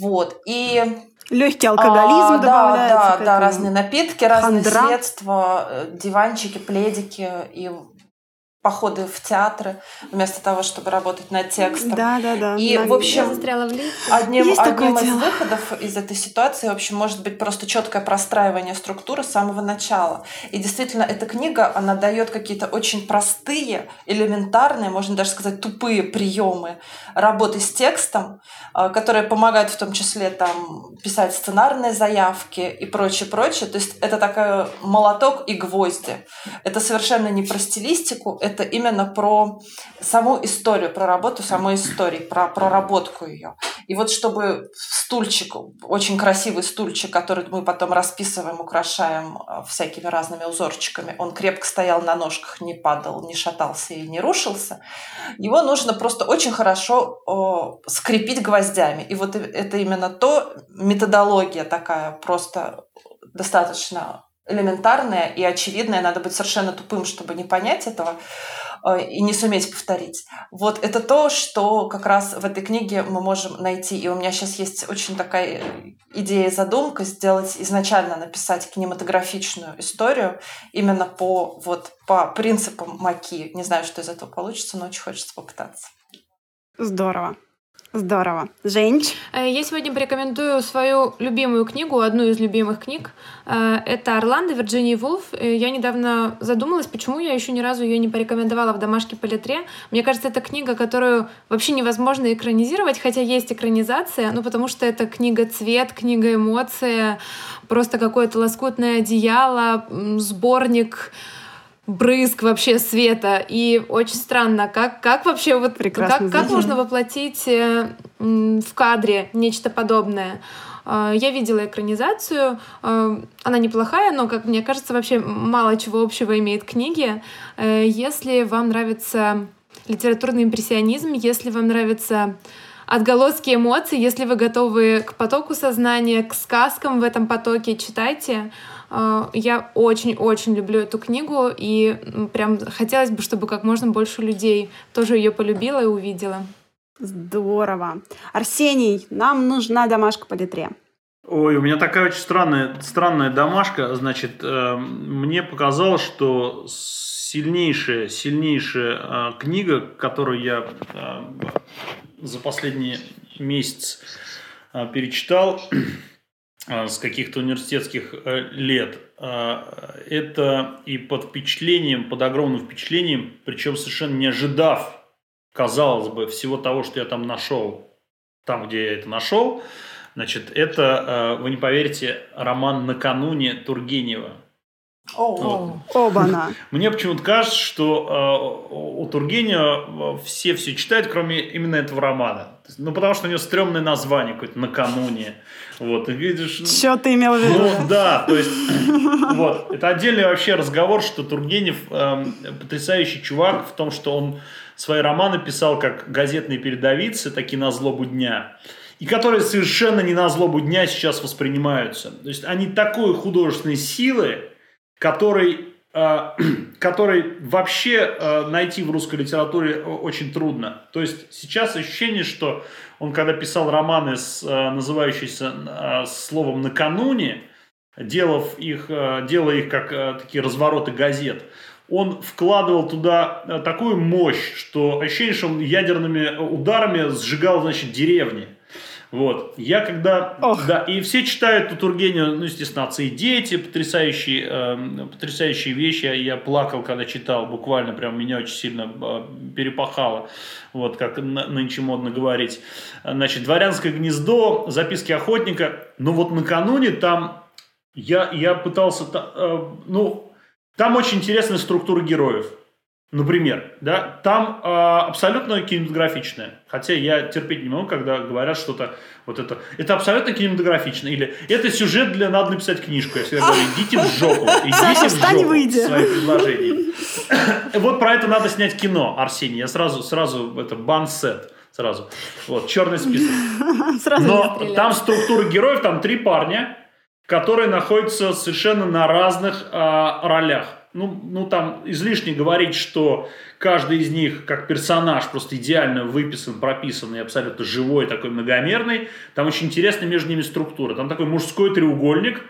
Вот. И легкий алкоголизм добавляется. Да, разные напитки, разные средства, диванчики, пледики и походы в театры, вместо того, чтобы работать над текстом. Да. И, в общем, одним из выходов из этой ситуации, в общем, может быть просто четкое простраивание структуры с самого начала. И действительно, эта книга, она дает какие-то очень простые, элементарные, можно даже сказать, тупые приемы работы с текстом, которые помогают в том числе там писать сценарные заявки и прочее. То есть это такой молоток и гвозди. Это совершенно не про стилистику, это именно про саму историю, про работу самой истории, про проработку ее. И вот чтобы стульчик, очень красивый стульчик, который мы потом расписываем, украшаем всякими разными узорчиками, он крепко стоял на ножках, не падал, не шатался и не рушился, его нужно просто очень хорошо скрепить гвоздями. И вот это именно то, методология такая просто достаточно элементарное и очевидное, надо быть совершенно тупым, чтобы не понять этого и не суметь повторить. Вот это то, что как раз в этой книге мы можем найти. И у меня сейчас есть очень такая идея, задумка сделать, изначально написать кинематографичную историю именно по принципам Маки. Не знаю, что из этого получится, но очень хочется попытаться. Здорово. Женч? Я сегодня порекомендую свою любимую книгу, одну из любимых книг. Это «Орландо» Вирджинии Вулф. Я недавно задумалась, почему я еще ни разу ее не порекомендовала в «Домашке по литре». Мне кажется, это книга, которую вообще невозможно экранизировать, хотя есть экранизация, потому что это книга-цвет, книга-эмоция, просто какое-то лоскутное одеяло, сборник... брызг вообще света. И очень странно, как вообще можно воплотить в кадре нечто подобное. Я видела экранизацию, она неплохая, но, как мне кажется, вообще мало чего общего имеет книги. Если вам нравится литературный импрессионизм, если вам нравятся отголоски эмоций, если вы готовы к потоку сознания, к сказкам в этом потоке, читайте. Я очень-очень люблю эту книгу, и прям хотелось бы, чтобы как можно больше людей тоже ее полюбило и увидела. Здорово. Арсений, нам нужна домашка по литре. Ой, у меня такая очень странная домашка. Значит, мне показалось, что сильнейшая книга, которую я за последний месяц перечитал с каких-то университетских лет, это и под огромным впечатлением, причем совершенно не ожидав, казалось бы, всего того, что я там нашел, там, где я это нашел, значит, это, вы не поверите, роман «Накануне» Тургенева. Вот. Оба-на. Мне почему-то кажется, что у Тургенева все читают, кроме именно этого романа. Ну, потому что у него стрёмное название какое-то «Накануне». Вот, и видишь... Чё ты имел в виду? Ну, да, то есть... вот. Это отдельный вообще разговор, что Тургенев потрясающий чувак в том, что он свои романы писал как газетные передовицы, такие на злобу дня, и которые совершенно не на злобу дня сейчас воспринимаются. То есть они такой художественной силы, который вообще найти в русской литературе очень трудно. То есть сейчас ощущение, что он, когда писал романы, называющиеся словом «накануне», делая их как такие развороты газет, он вкладывал туда такую мощь, что ощущение, что он ядерными ударами сжигал, значит, деревни. Вот. Я когда... Да, и все читают у Тургенева, ну, естественно, «Отцы и дети», потрясающие вещи. Я плакал, когда читал, буквально прям меня очень сильно перепахало, вот, как нынче модно говорить. Значит, «Дворянское гнездо», «Записки охотника». Но вот «Накануне» там я пытался... Там очень интересная структура героев, например, да, там абсолютно кинематографичная, хотя я терпеть не могу, когда говорят что-то вот это абсолютно кинематографично, или это сюжет для «надо написать книжку», я всегда говорю, идите в жопу свои предложения. Вот про это надо снять кино, Арсений, я сразу это бансет. Сразу, вот, черный список. Но там структура героев, там 3 парня, которые находятся совершенно на разных ролях. Ну, там излишне говорить, что каждый из них, как персонаж, просто идеально выписан, прописан и абсолютно живой, такой многомерный. Там очень интересная между ними структура. Там такой мужской треугольник,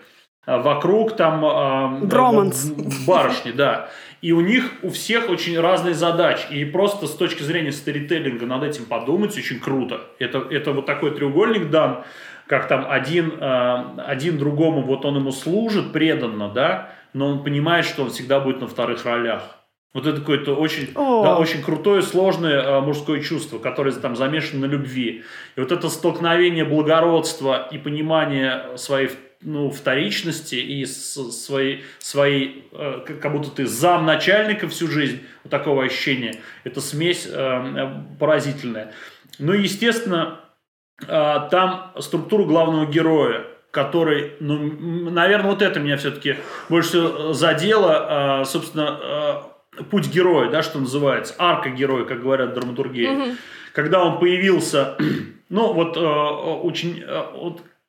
вокруг там... Броманс. Барышни, да. И у них, у всех очень разные задачи. И просто с точки зрения сторителлинга над этим подумать очень круто. Это вот такой треугольник дан, как там один другому, вот он ему служит преданно, да, но он понимает, что он всегда будет на вторых ролях. Вот это какое-то очень крутое, сложное мужское чувство, которое там замешано на любви. И вот это столкновение благородства и понимания своей вторичности и своей, как будто ты зам начальника всю жизнь, вот такого ощущения, это смесь поразительная. Ну и, естественно, там структуру главного героя, который, наверное, вот это меня все-таки больше всего задело, собственно, путь героя, да, что называется, арка героя, как говорят в драматургии. Угу. Когда он появился,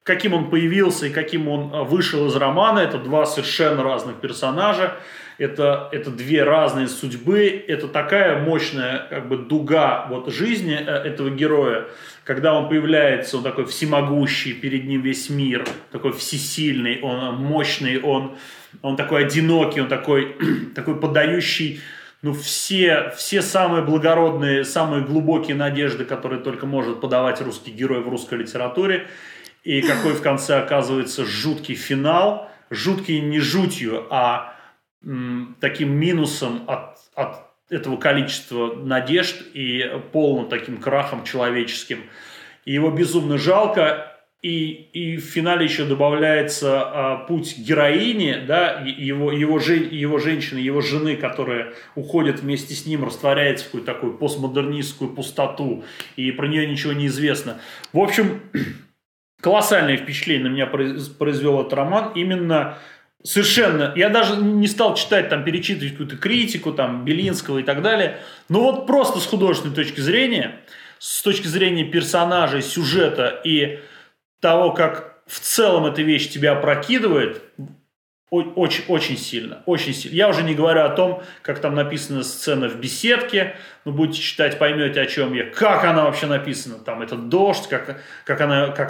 каким он появился и каким он вышел из романа, это 2 совершенно разных персонажа, это 2 разные судьбы, это такая мощная, как бы, дуга вот жизни этого героя. Когда он появляется, он такой всемогущий, перед ним весь мир, такой всесильный, он мощный, он такой одинокий, он такой поддающий, все самые благородные, самые глубокие надежды, которые только может подавать русский герой в русской литературе. И какой в конце оказывается жуткий финал, жуткий не жутью, а таким минусом от этого количества надежд и полным таким крахом человеческим. И его безумно жалко, И в финале еще добавляется путь героини, да, его женщины, его жены, которая уходит вместе с ним, растворяется в какую-то такую постмодернистскую пустоту, и про нее ничего не известно. В общем, колоссальное впечатление на меня произвел этот роман. Именно совершенно... Я даже не стал читать, там, перечитывать какую-то критику, там, Белинского и так далее. Но вот просто с художественной точки зрения, с точки зрения персонажей, сюжета и... того, как в целом эта вещь тебя опрокидывает, очень, очень сильно, очень сильно. Я уже не говорю о том, как там написана сцена в беседке. Вы будете читать, поймете, о чем я. Как она вообще написана? Там этот дождь, как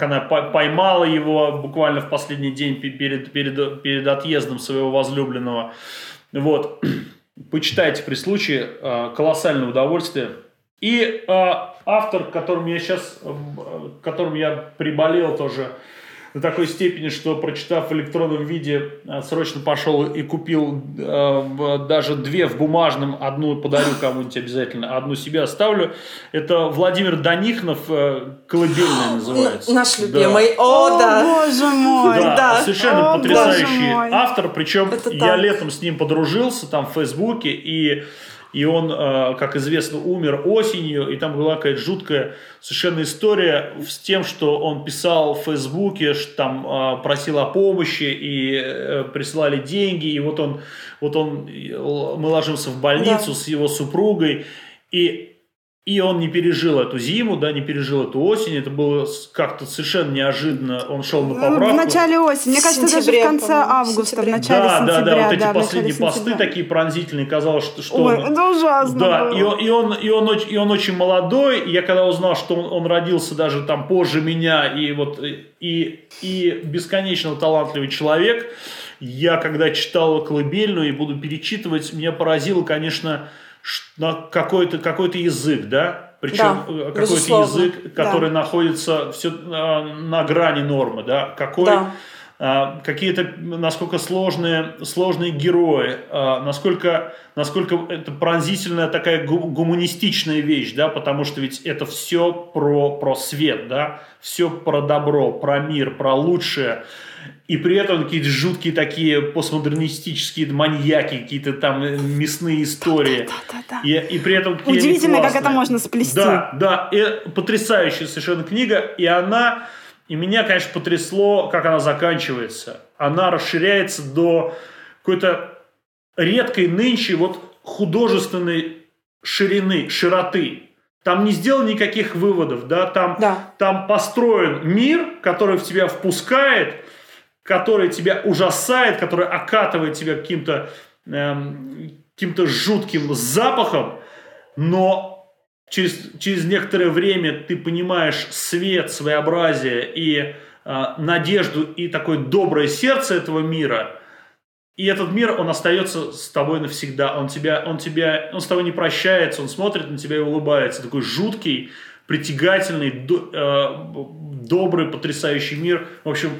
она поймала его буквально в последний день перед отъездом своего возлюбленного. Вот. Почитайте при случае. Колоссальное удовольствие. И автор, которым я приболел тоже до такой степени, что, прочитав в электронном виде, срочно пошел и купил даже две в бумажном, одну подарю кому-нибудь обязательно, а одну себе оставлю. Это Владимир Данихнов, «Колыбельная» называется. Наш любимый. Да. О, да. О, боже мой. Да, да. Совершенно потрясающий автор. Причем я летом с ним подружился там в Фейсбуке, и он, как известно, умер осенью, и там была какая-то жуткая совершенно история с тем, что он писал в Фейсбуке, что там просил о помощи, и присылали деньги, и вот он, мы ложимся в больницу, да, с его супругой, и он не пережил эту зиму, да, не пережил эту осень, это было как-то совершенно неожиданно, он шел на поправку. В начале осени, мне кажется, даже в конце августа, в начале сентября. Да, вот эти последние посты такие пронзительные, казалось, что... Ой, это ужасно было. Да, и он очень молодой, и я когда узнал, что он родился даже там позже меня, и бесконечно талантливый человек, я когда читал «Колыбельную» и буду перечитывать, меня поразило, конечно... какой-то язык, да? Причем да, какой-то язык, который находится все на грани нормы, да? Какие-то, насколько сложные герои, насколько это пронзительная такая гуманистичная вещь, да? Потому что ведь это все про свет, да? Все про добро, про мир, про лучшее. И при этом какие-то жуткие такие постмодернистические маньяки, какие-то там мясные истории. Да. И при этом удивительно, классные. Как это можно сплести. Да. И потрясающая совершенно книга. И меня, конечно, потрясло, как она заканчивается. Она расширяется до какой-то редкой нынче вот художественной широты. Там не сделано никаких выводов, да? Там построен мир, который в тебя впускает, который тебя ужасает, который окатывает тебя каким-то жутким запахом, но через некоторое время ты понимаешь свет, своеобразие и надежду, и такое доброе сердце этого мира. И этот мир, он остается с тобой навсегда. Он с тобой не прощается, он смотрит на тебя и улыбается. Такой жуткий, притягательный, добрый, потрясающий мир. В общем...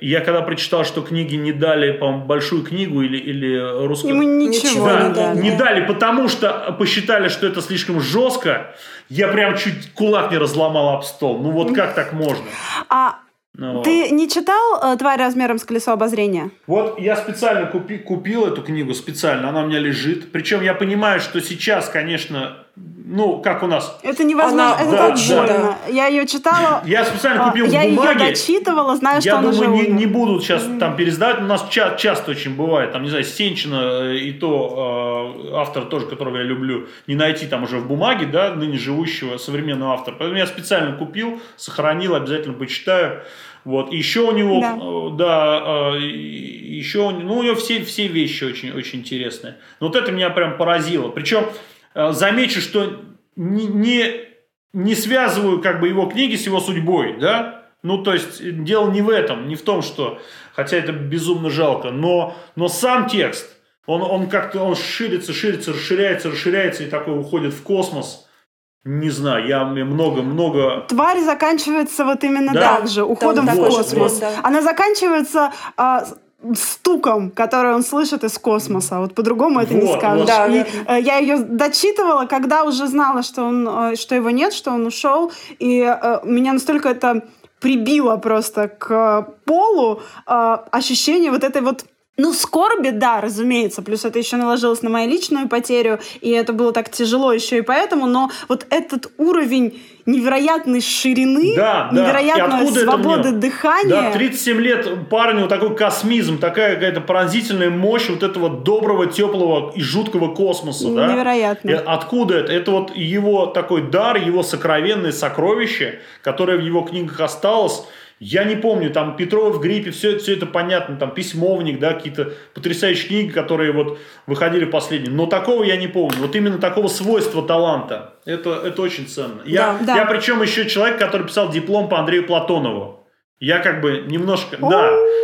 Я когда прочитал, что книги не дали, по-моему, большую книгу или русскую... Ему ничего не дали. Не дали, потому что посчитали, что это слишком жестко. Я прям чуть кулак не разломал об стол. Ну вот как так можно? Ты не читал «Тварь размером с колесо обозрения»? Вот я специально купил эту книгу, специально, она у меня лежит. Причем я понимаю, что сейчас, конечно... Ну, как у нас. Это невозможно, это так больно. Я ее читала. Я специально купил бумаги. Я ее дочитывала, знаю, что она уже умер. Я думаю, не будут сейчас там пересдавать. У нас часто очень бывает. Там, не знаю, Сенчина и то автор тоже, которого я люблю, не найти там уже в бумаге, да, ныне живущего современного автора. Поэтому я специально купил, сохранил, обязательно почитаю. Вот. Еще у него, у него все вещи очень, очень интересные. Но вот это меня прям поразило. Причем замечу, что не связываю как бы его книги с его судьбой, да? Ну, то есть, дело не в этом, не в том, что... Хотя это безумно жалко, но сам текст, он как-то он ширится, расширяется и такой уходит в космос. Не знаю, я много... Тварь заканчивается вот именно так же, уходом в космос. Да. Она заканчивается... стуком, который он слышит из космоса. Вот по-другому это не скажешь. Да, и я ее дочитывала, когда уже знала, что его нет, что он ушел. И меня настолько это прибило просто к полу ощущение вот этой вот, ну, скорби, да, разумеется, плюс это еще наложилось на мою личную потерю, и это было так тяжело еще и поэтому, но вот этот уровень невероятной ширины, да, невероятной свободы дыхания. Да, 37 лет парню такой космизм, такая какая-то пронзительная мощь вот этого доброго, теплого и жуткого космоса. Невероятно. Да? Откуда это? Это вот его такой дар, его сокровенное сокровище, которое в его книгах осталось. Я не помню, там Петров в гриппе, все это понятно, там Письмовник, да, какие-то потрясающие книги, которые вот выходили последние. Но такого я не помню. Вот именно такого свойства таланта. Это очень ценно. Я причем еще человек, который писал диплом по Андрею Платонову. Я как бы немножко,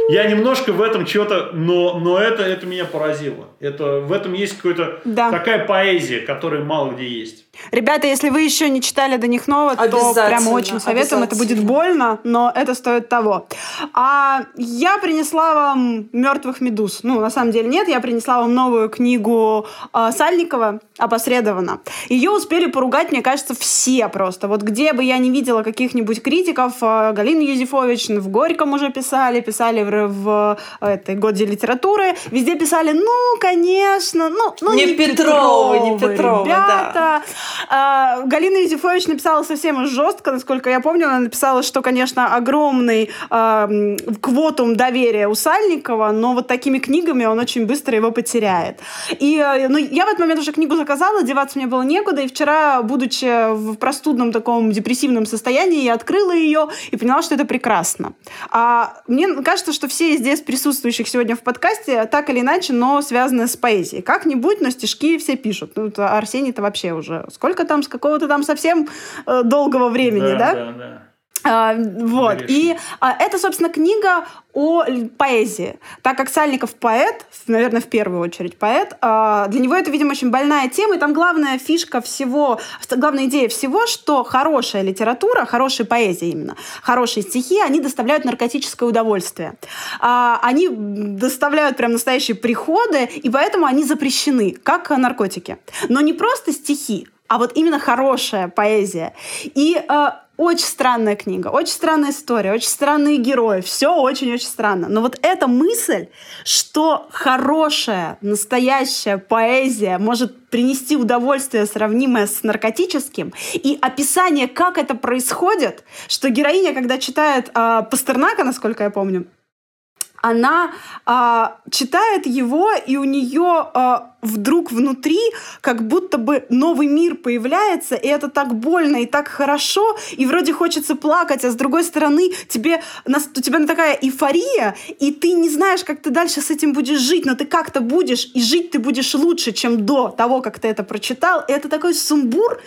я немножко в этом чего-то, но это меня поразило. Это, в этом есть какая-то такая поэзия, которой мало где есть. Ребята, если вы еще не читали Данихнова, то прямо очень советуем. Это будет больно, но это стоит того. А я принесла вам «Мертвых медуз». Ну, на самом деле нет, я принесла вам новую книгу Сальникова «Опосредованно». Ее успели поругать, мне кажется, все просто. Вот где бы я не видела каких-нибудь критиков, Галина Юзефович, в «Горьком» уже писали в этой «Годе литературы». Везде писали, ну, конечно, не Петрова, ребята. Да. Галина Юзефович написала совсем жестко, насколько я помню, она написала, что, конечно, огромный квотум доверия у Сальникова, но вот такими книгами он очень быстро его потеряет. И я в этот момент уже книгу заказала, деваться мне было некуда, и вчера, будучи в простудном таком депрессивном состоянии, я открыла ее и поняла, что это прекрасно. Мне кажется, что все из здесь присутствующих сегодня в подкасте так или иначе, но связаны с поэзией. Как-нибудь, но стишки все пишут. Ну, Арсений-то вообще уже сколько там, с какого-то там совсем долгого времени, да? Вот. И это, собственно, книга о поэзии. Так как Сальников поэт, наверное, в первую очередь поэт, для него это, видимо, очень больная тема, и там главная фишка всего, главная идея всего, что хорошая литература, хорошая поэзия именно, хорошие стихи, они доставляют наркотическое удовольствие. Они доставляют прям настоящие приходы, и поэтому они запрещены, как наркотики. Но не просто стихи, а вот именно хорошая поэзия. И очень странная книга, очень странная история, очень странные герои. Все очень-очень странно. Но вот эта мысль, что хорошая, настоящая поэзия может принести удовольствие, сравнимое с наркотическим, и описание, как это происходит, что героиня, когда читает Пастернака, насколько я помню, она читает его, и у нее вдруг внутри как будто бы новый мир появляется, и это так больно и так хорошо, и вроде хочется плакать, а с другой стороны у тебя такая эйфория, и ты не знаешь, как ты дальше с этим будешь жить, но ты как-то будешь, и жить ты будешь лучше, чем до того, как ты это прочитал. И это такой сумбур,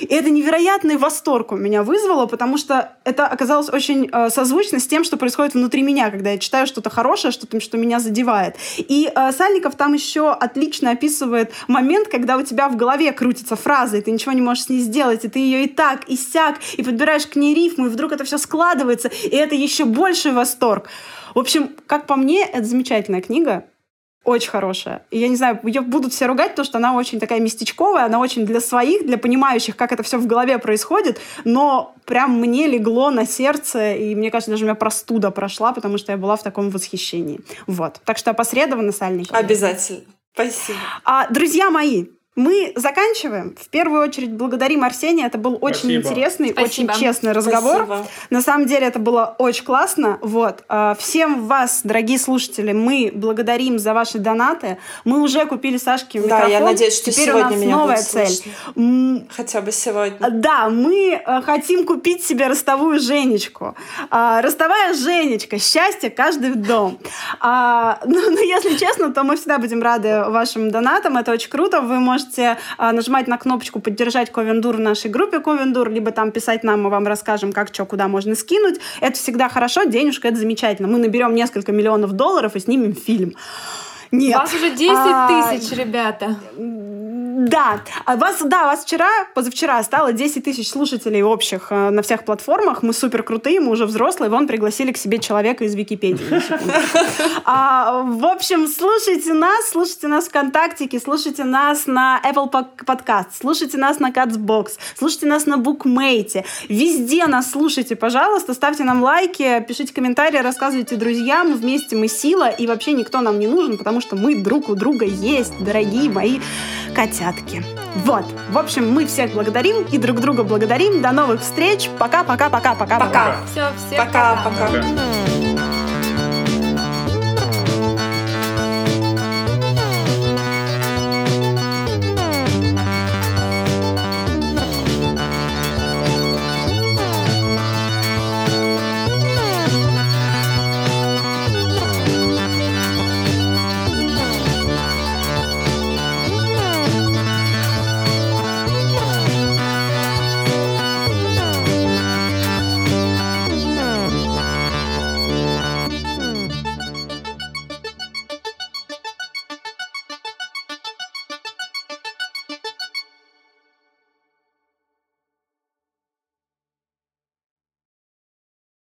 и это невероятный восторг у меня вызвало, потому что это оказалось очень созвучно с тем, что происходит внутри меня, когда я читаю что-то хорошее, что-то, что меня задевает. И Сальников там еще отлично описывает момент, когда у тебя в голове крутится фраза, и ты ничего не можешь с ней сделать, и ты ее и так, и сяк, и подбираешь к ней рифму, и вдруг это все складывается, и это еще больший восторг. В общем, как по мне, это замечательная книга, очень хорошая. И я не знаю, ее будут все ругать, потому что она очень такая местечковая, она очень для своих, для понимающих, как это все в голове происходит, но прям мне легло на сердце, и мне кажется, даже у меня простуда прошла, потому что я была в таком восхищении. Вот. Так что опосредованно, Сальников. Обязательно. Спасибо. Друзья мои, мы заканчиваем. В первую очередь благодарим Арсения. Это был очень интересный, очень честный разговор. На самом деле это было очень классно. Вот. Всем вас, дорогие слушатели, мы благодарим за ваши донаты. Мы уже купили Сашке микрофон. Да, я надеюсь, что теперь сегодня у нас меня новая цель. Хотя бы сегодня. Да, мы хотим купить себе ростовую Женечку. Ростовая Женечка. Счастье каждый в дом. Но если честно, то мы всегда будем рады вашим донатам. Это очень круто. Вы можете нажимать на кнопочку «Поддержать Ковен-дур» в нашей группе Ковен-дур, либо там писать нам, мы вам расскажем, как, что, куда можно скинуть. Это всегда хорошо, денежка — это замечательно. Мы наберем несколько миллионов долларов и снимем фильм. Нет. У вас уже 10 тысяч, ребята. Да, вас вчера, позавчера стало 10 тысяч слушателей общих на всех платформах. Мы супер крутые, мы уже взрослые. Вон пригасили к себе человека из Википедии. В общем, слушайте нас ВКонтактике, слушайте нас на Apple Podcast, слушайте нас на Castbox, слушайте нас на Bookmate. Везде нас слушайте, пожалуйста, ставьте нам лайки, пишите комментарии, рассказывайте друзьям. Вместе мы сила, и вообще никто нам не нужен, потому что мы друг у друга есть, дорогие мои котятки. Вот. В общем, мы всех благодарим и друг друга благодарим. До новых встреч. Пока-пока-пока-пока-пока. Все, всем пока-пока.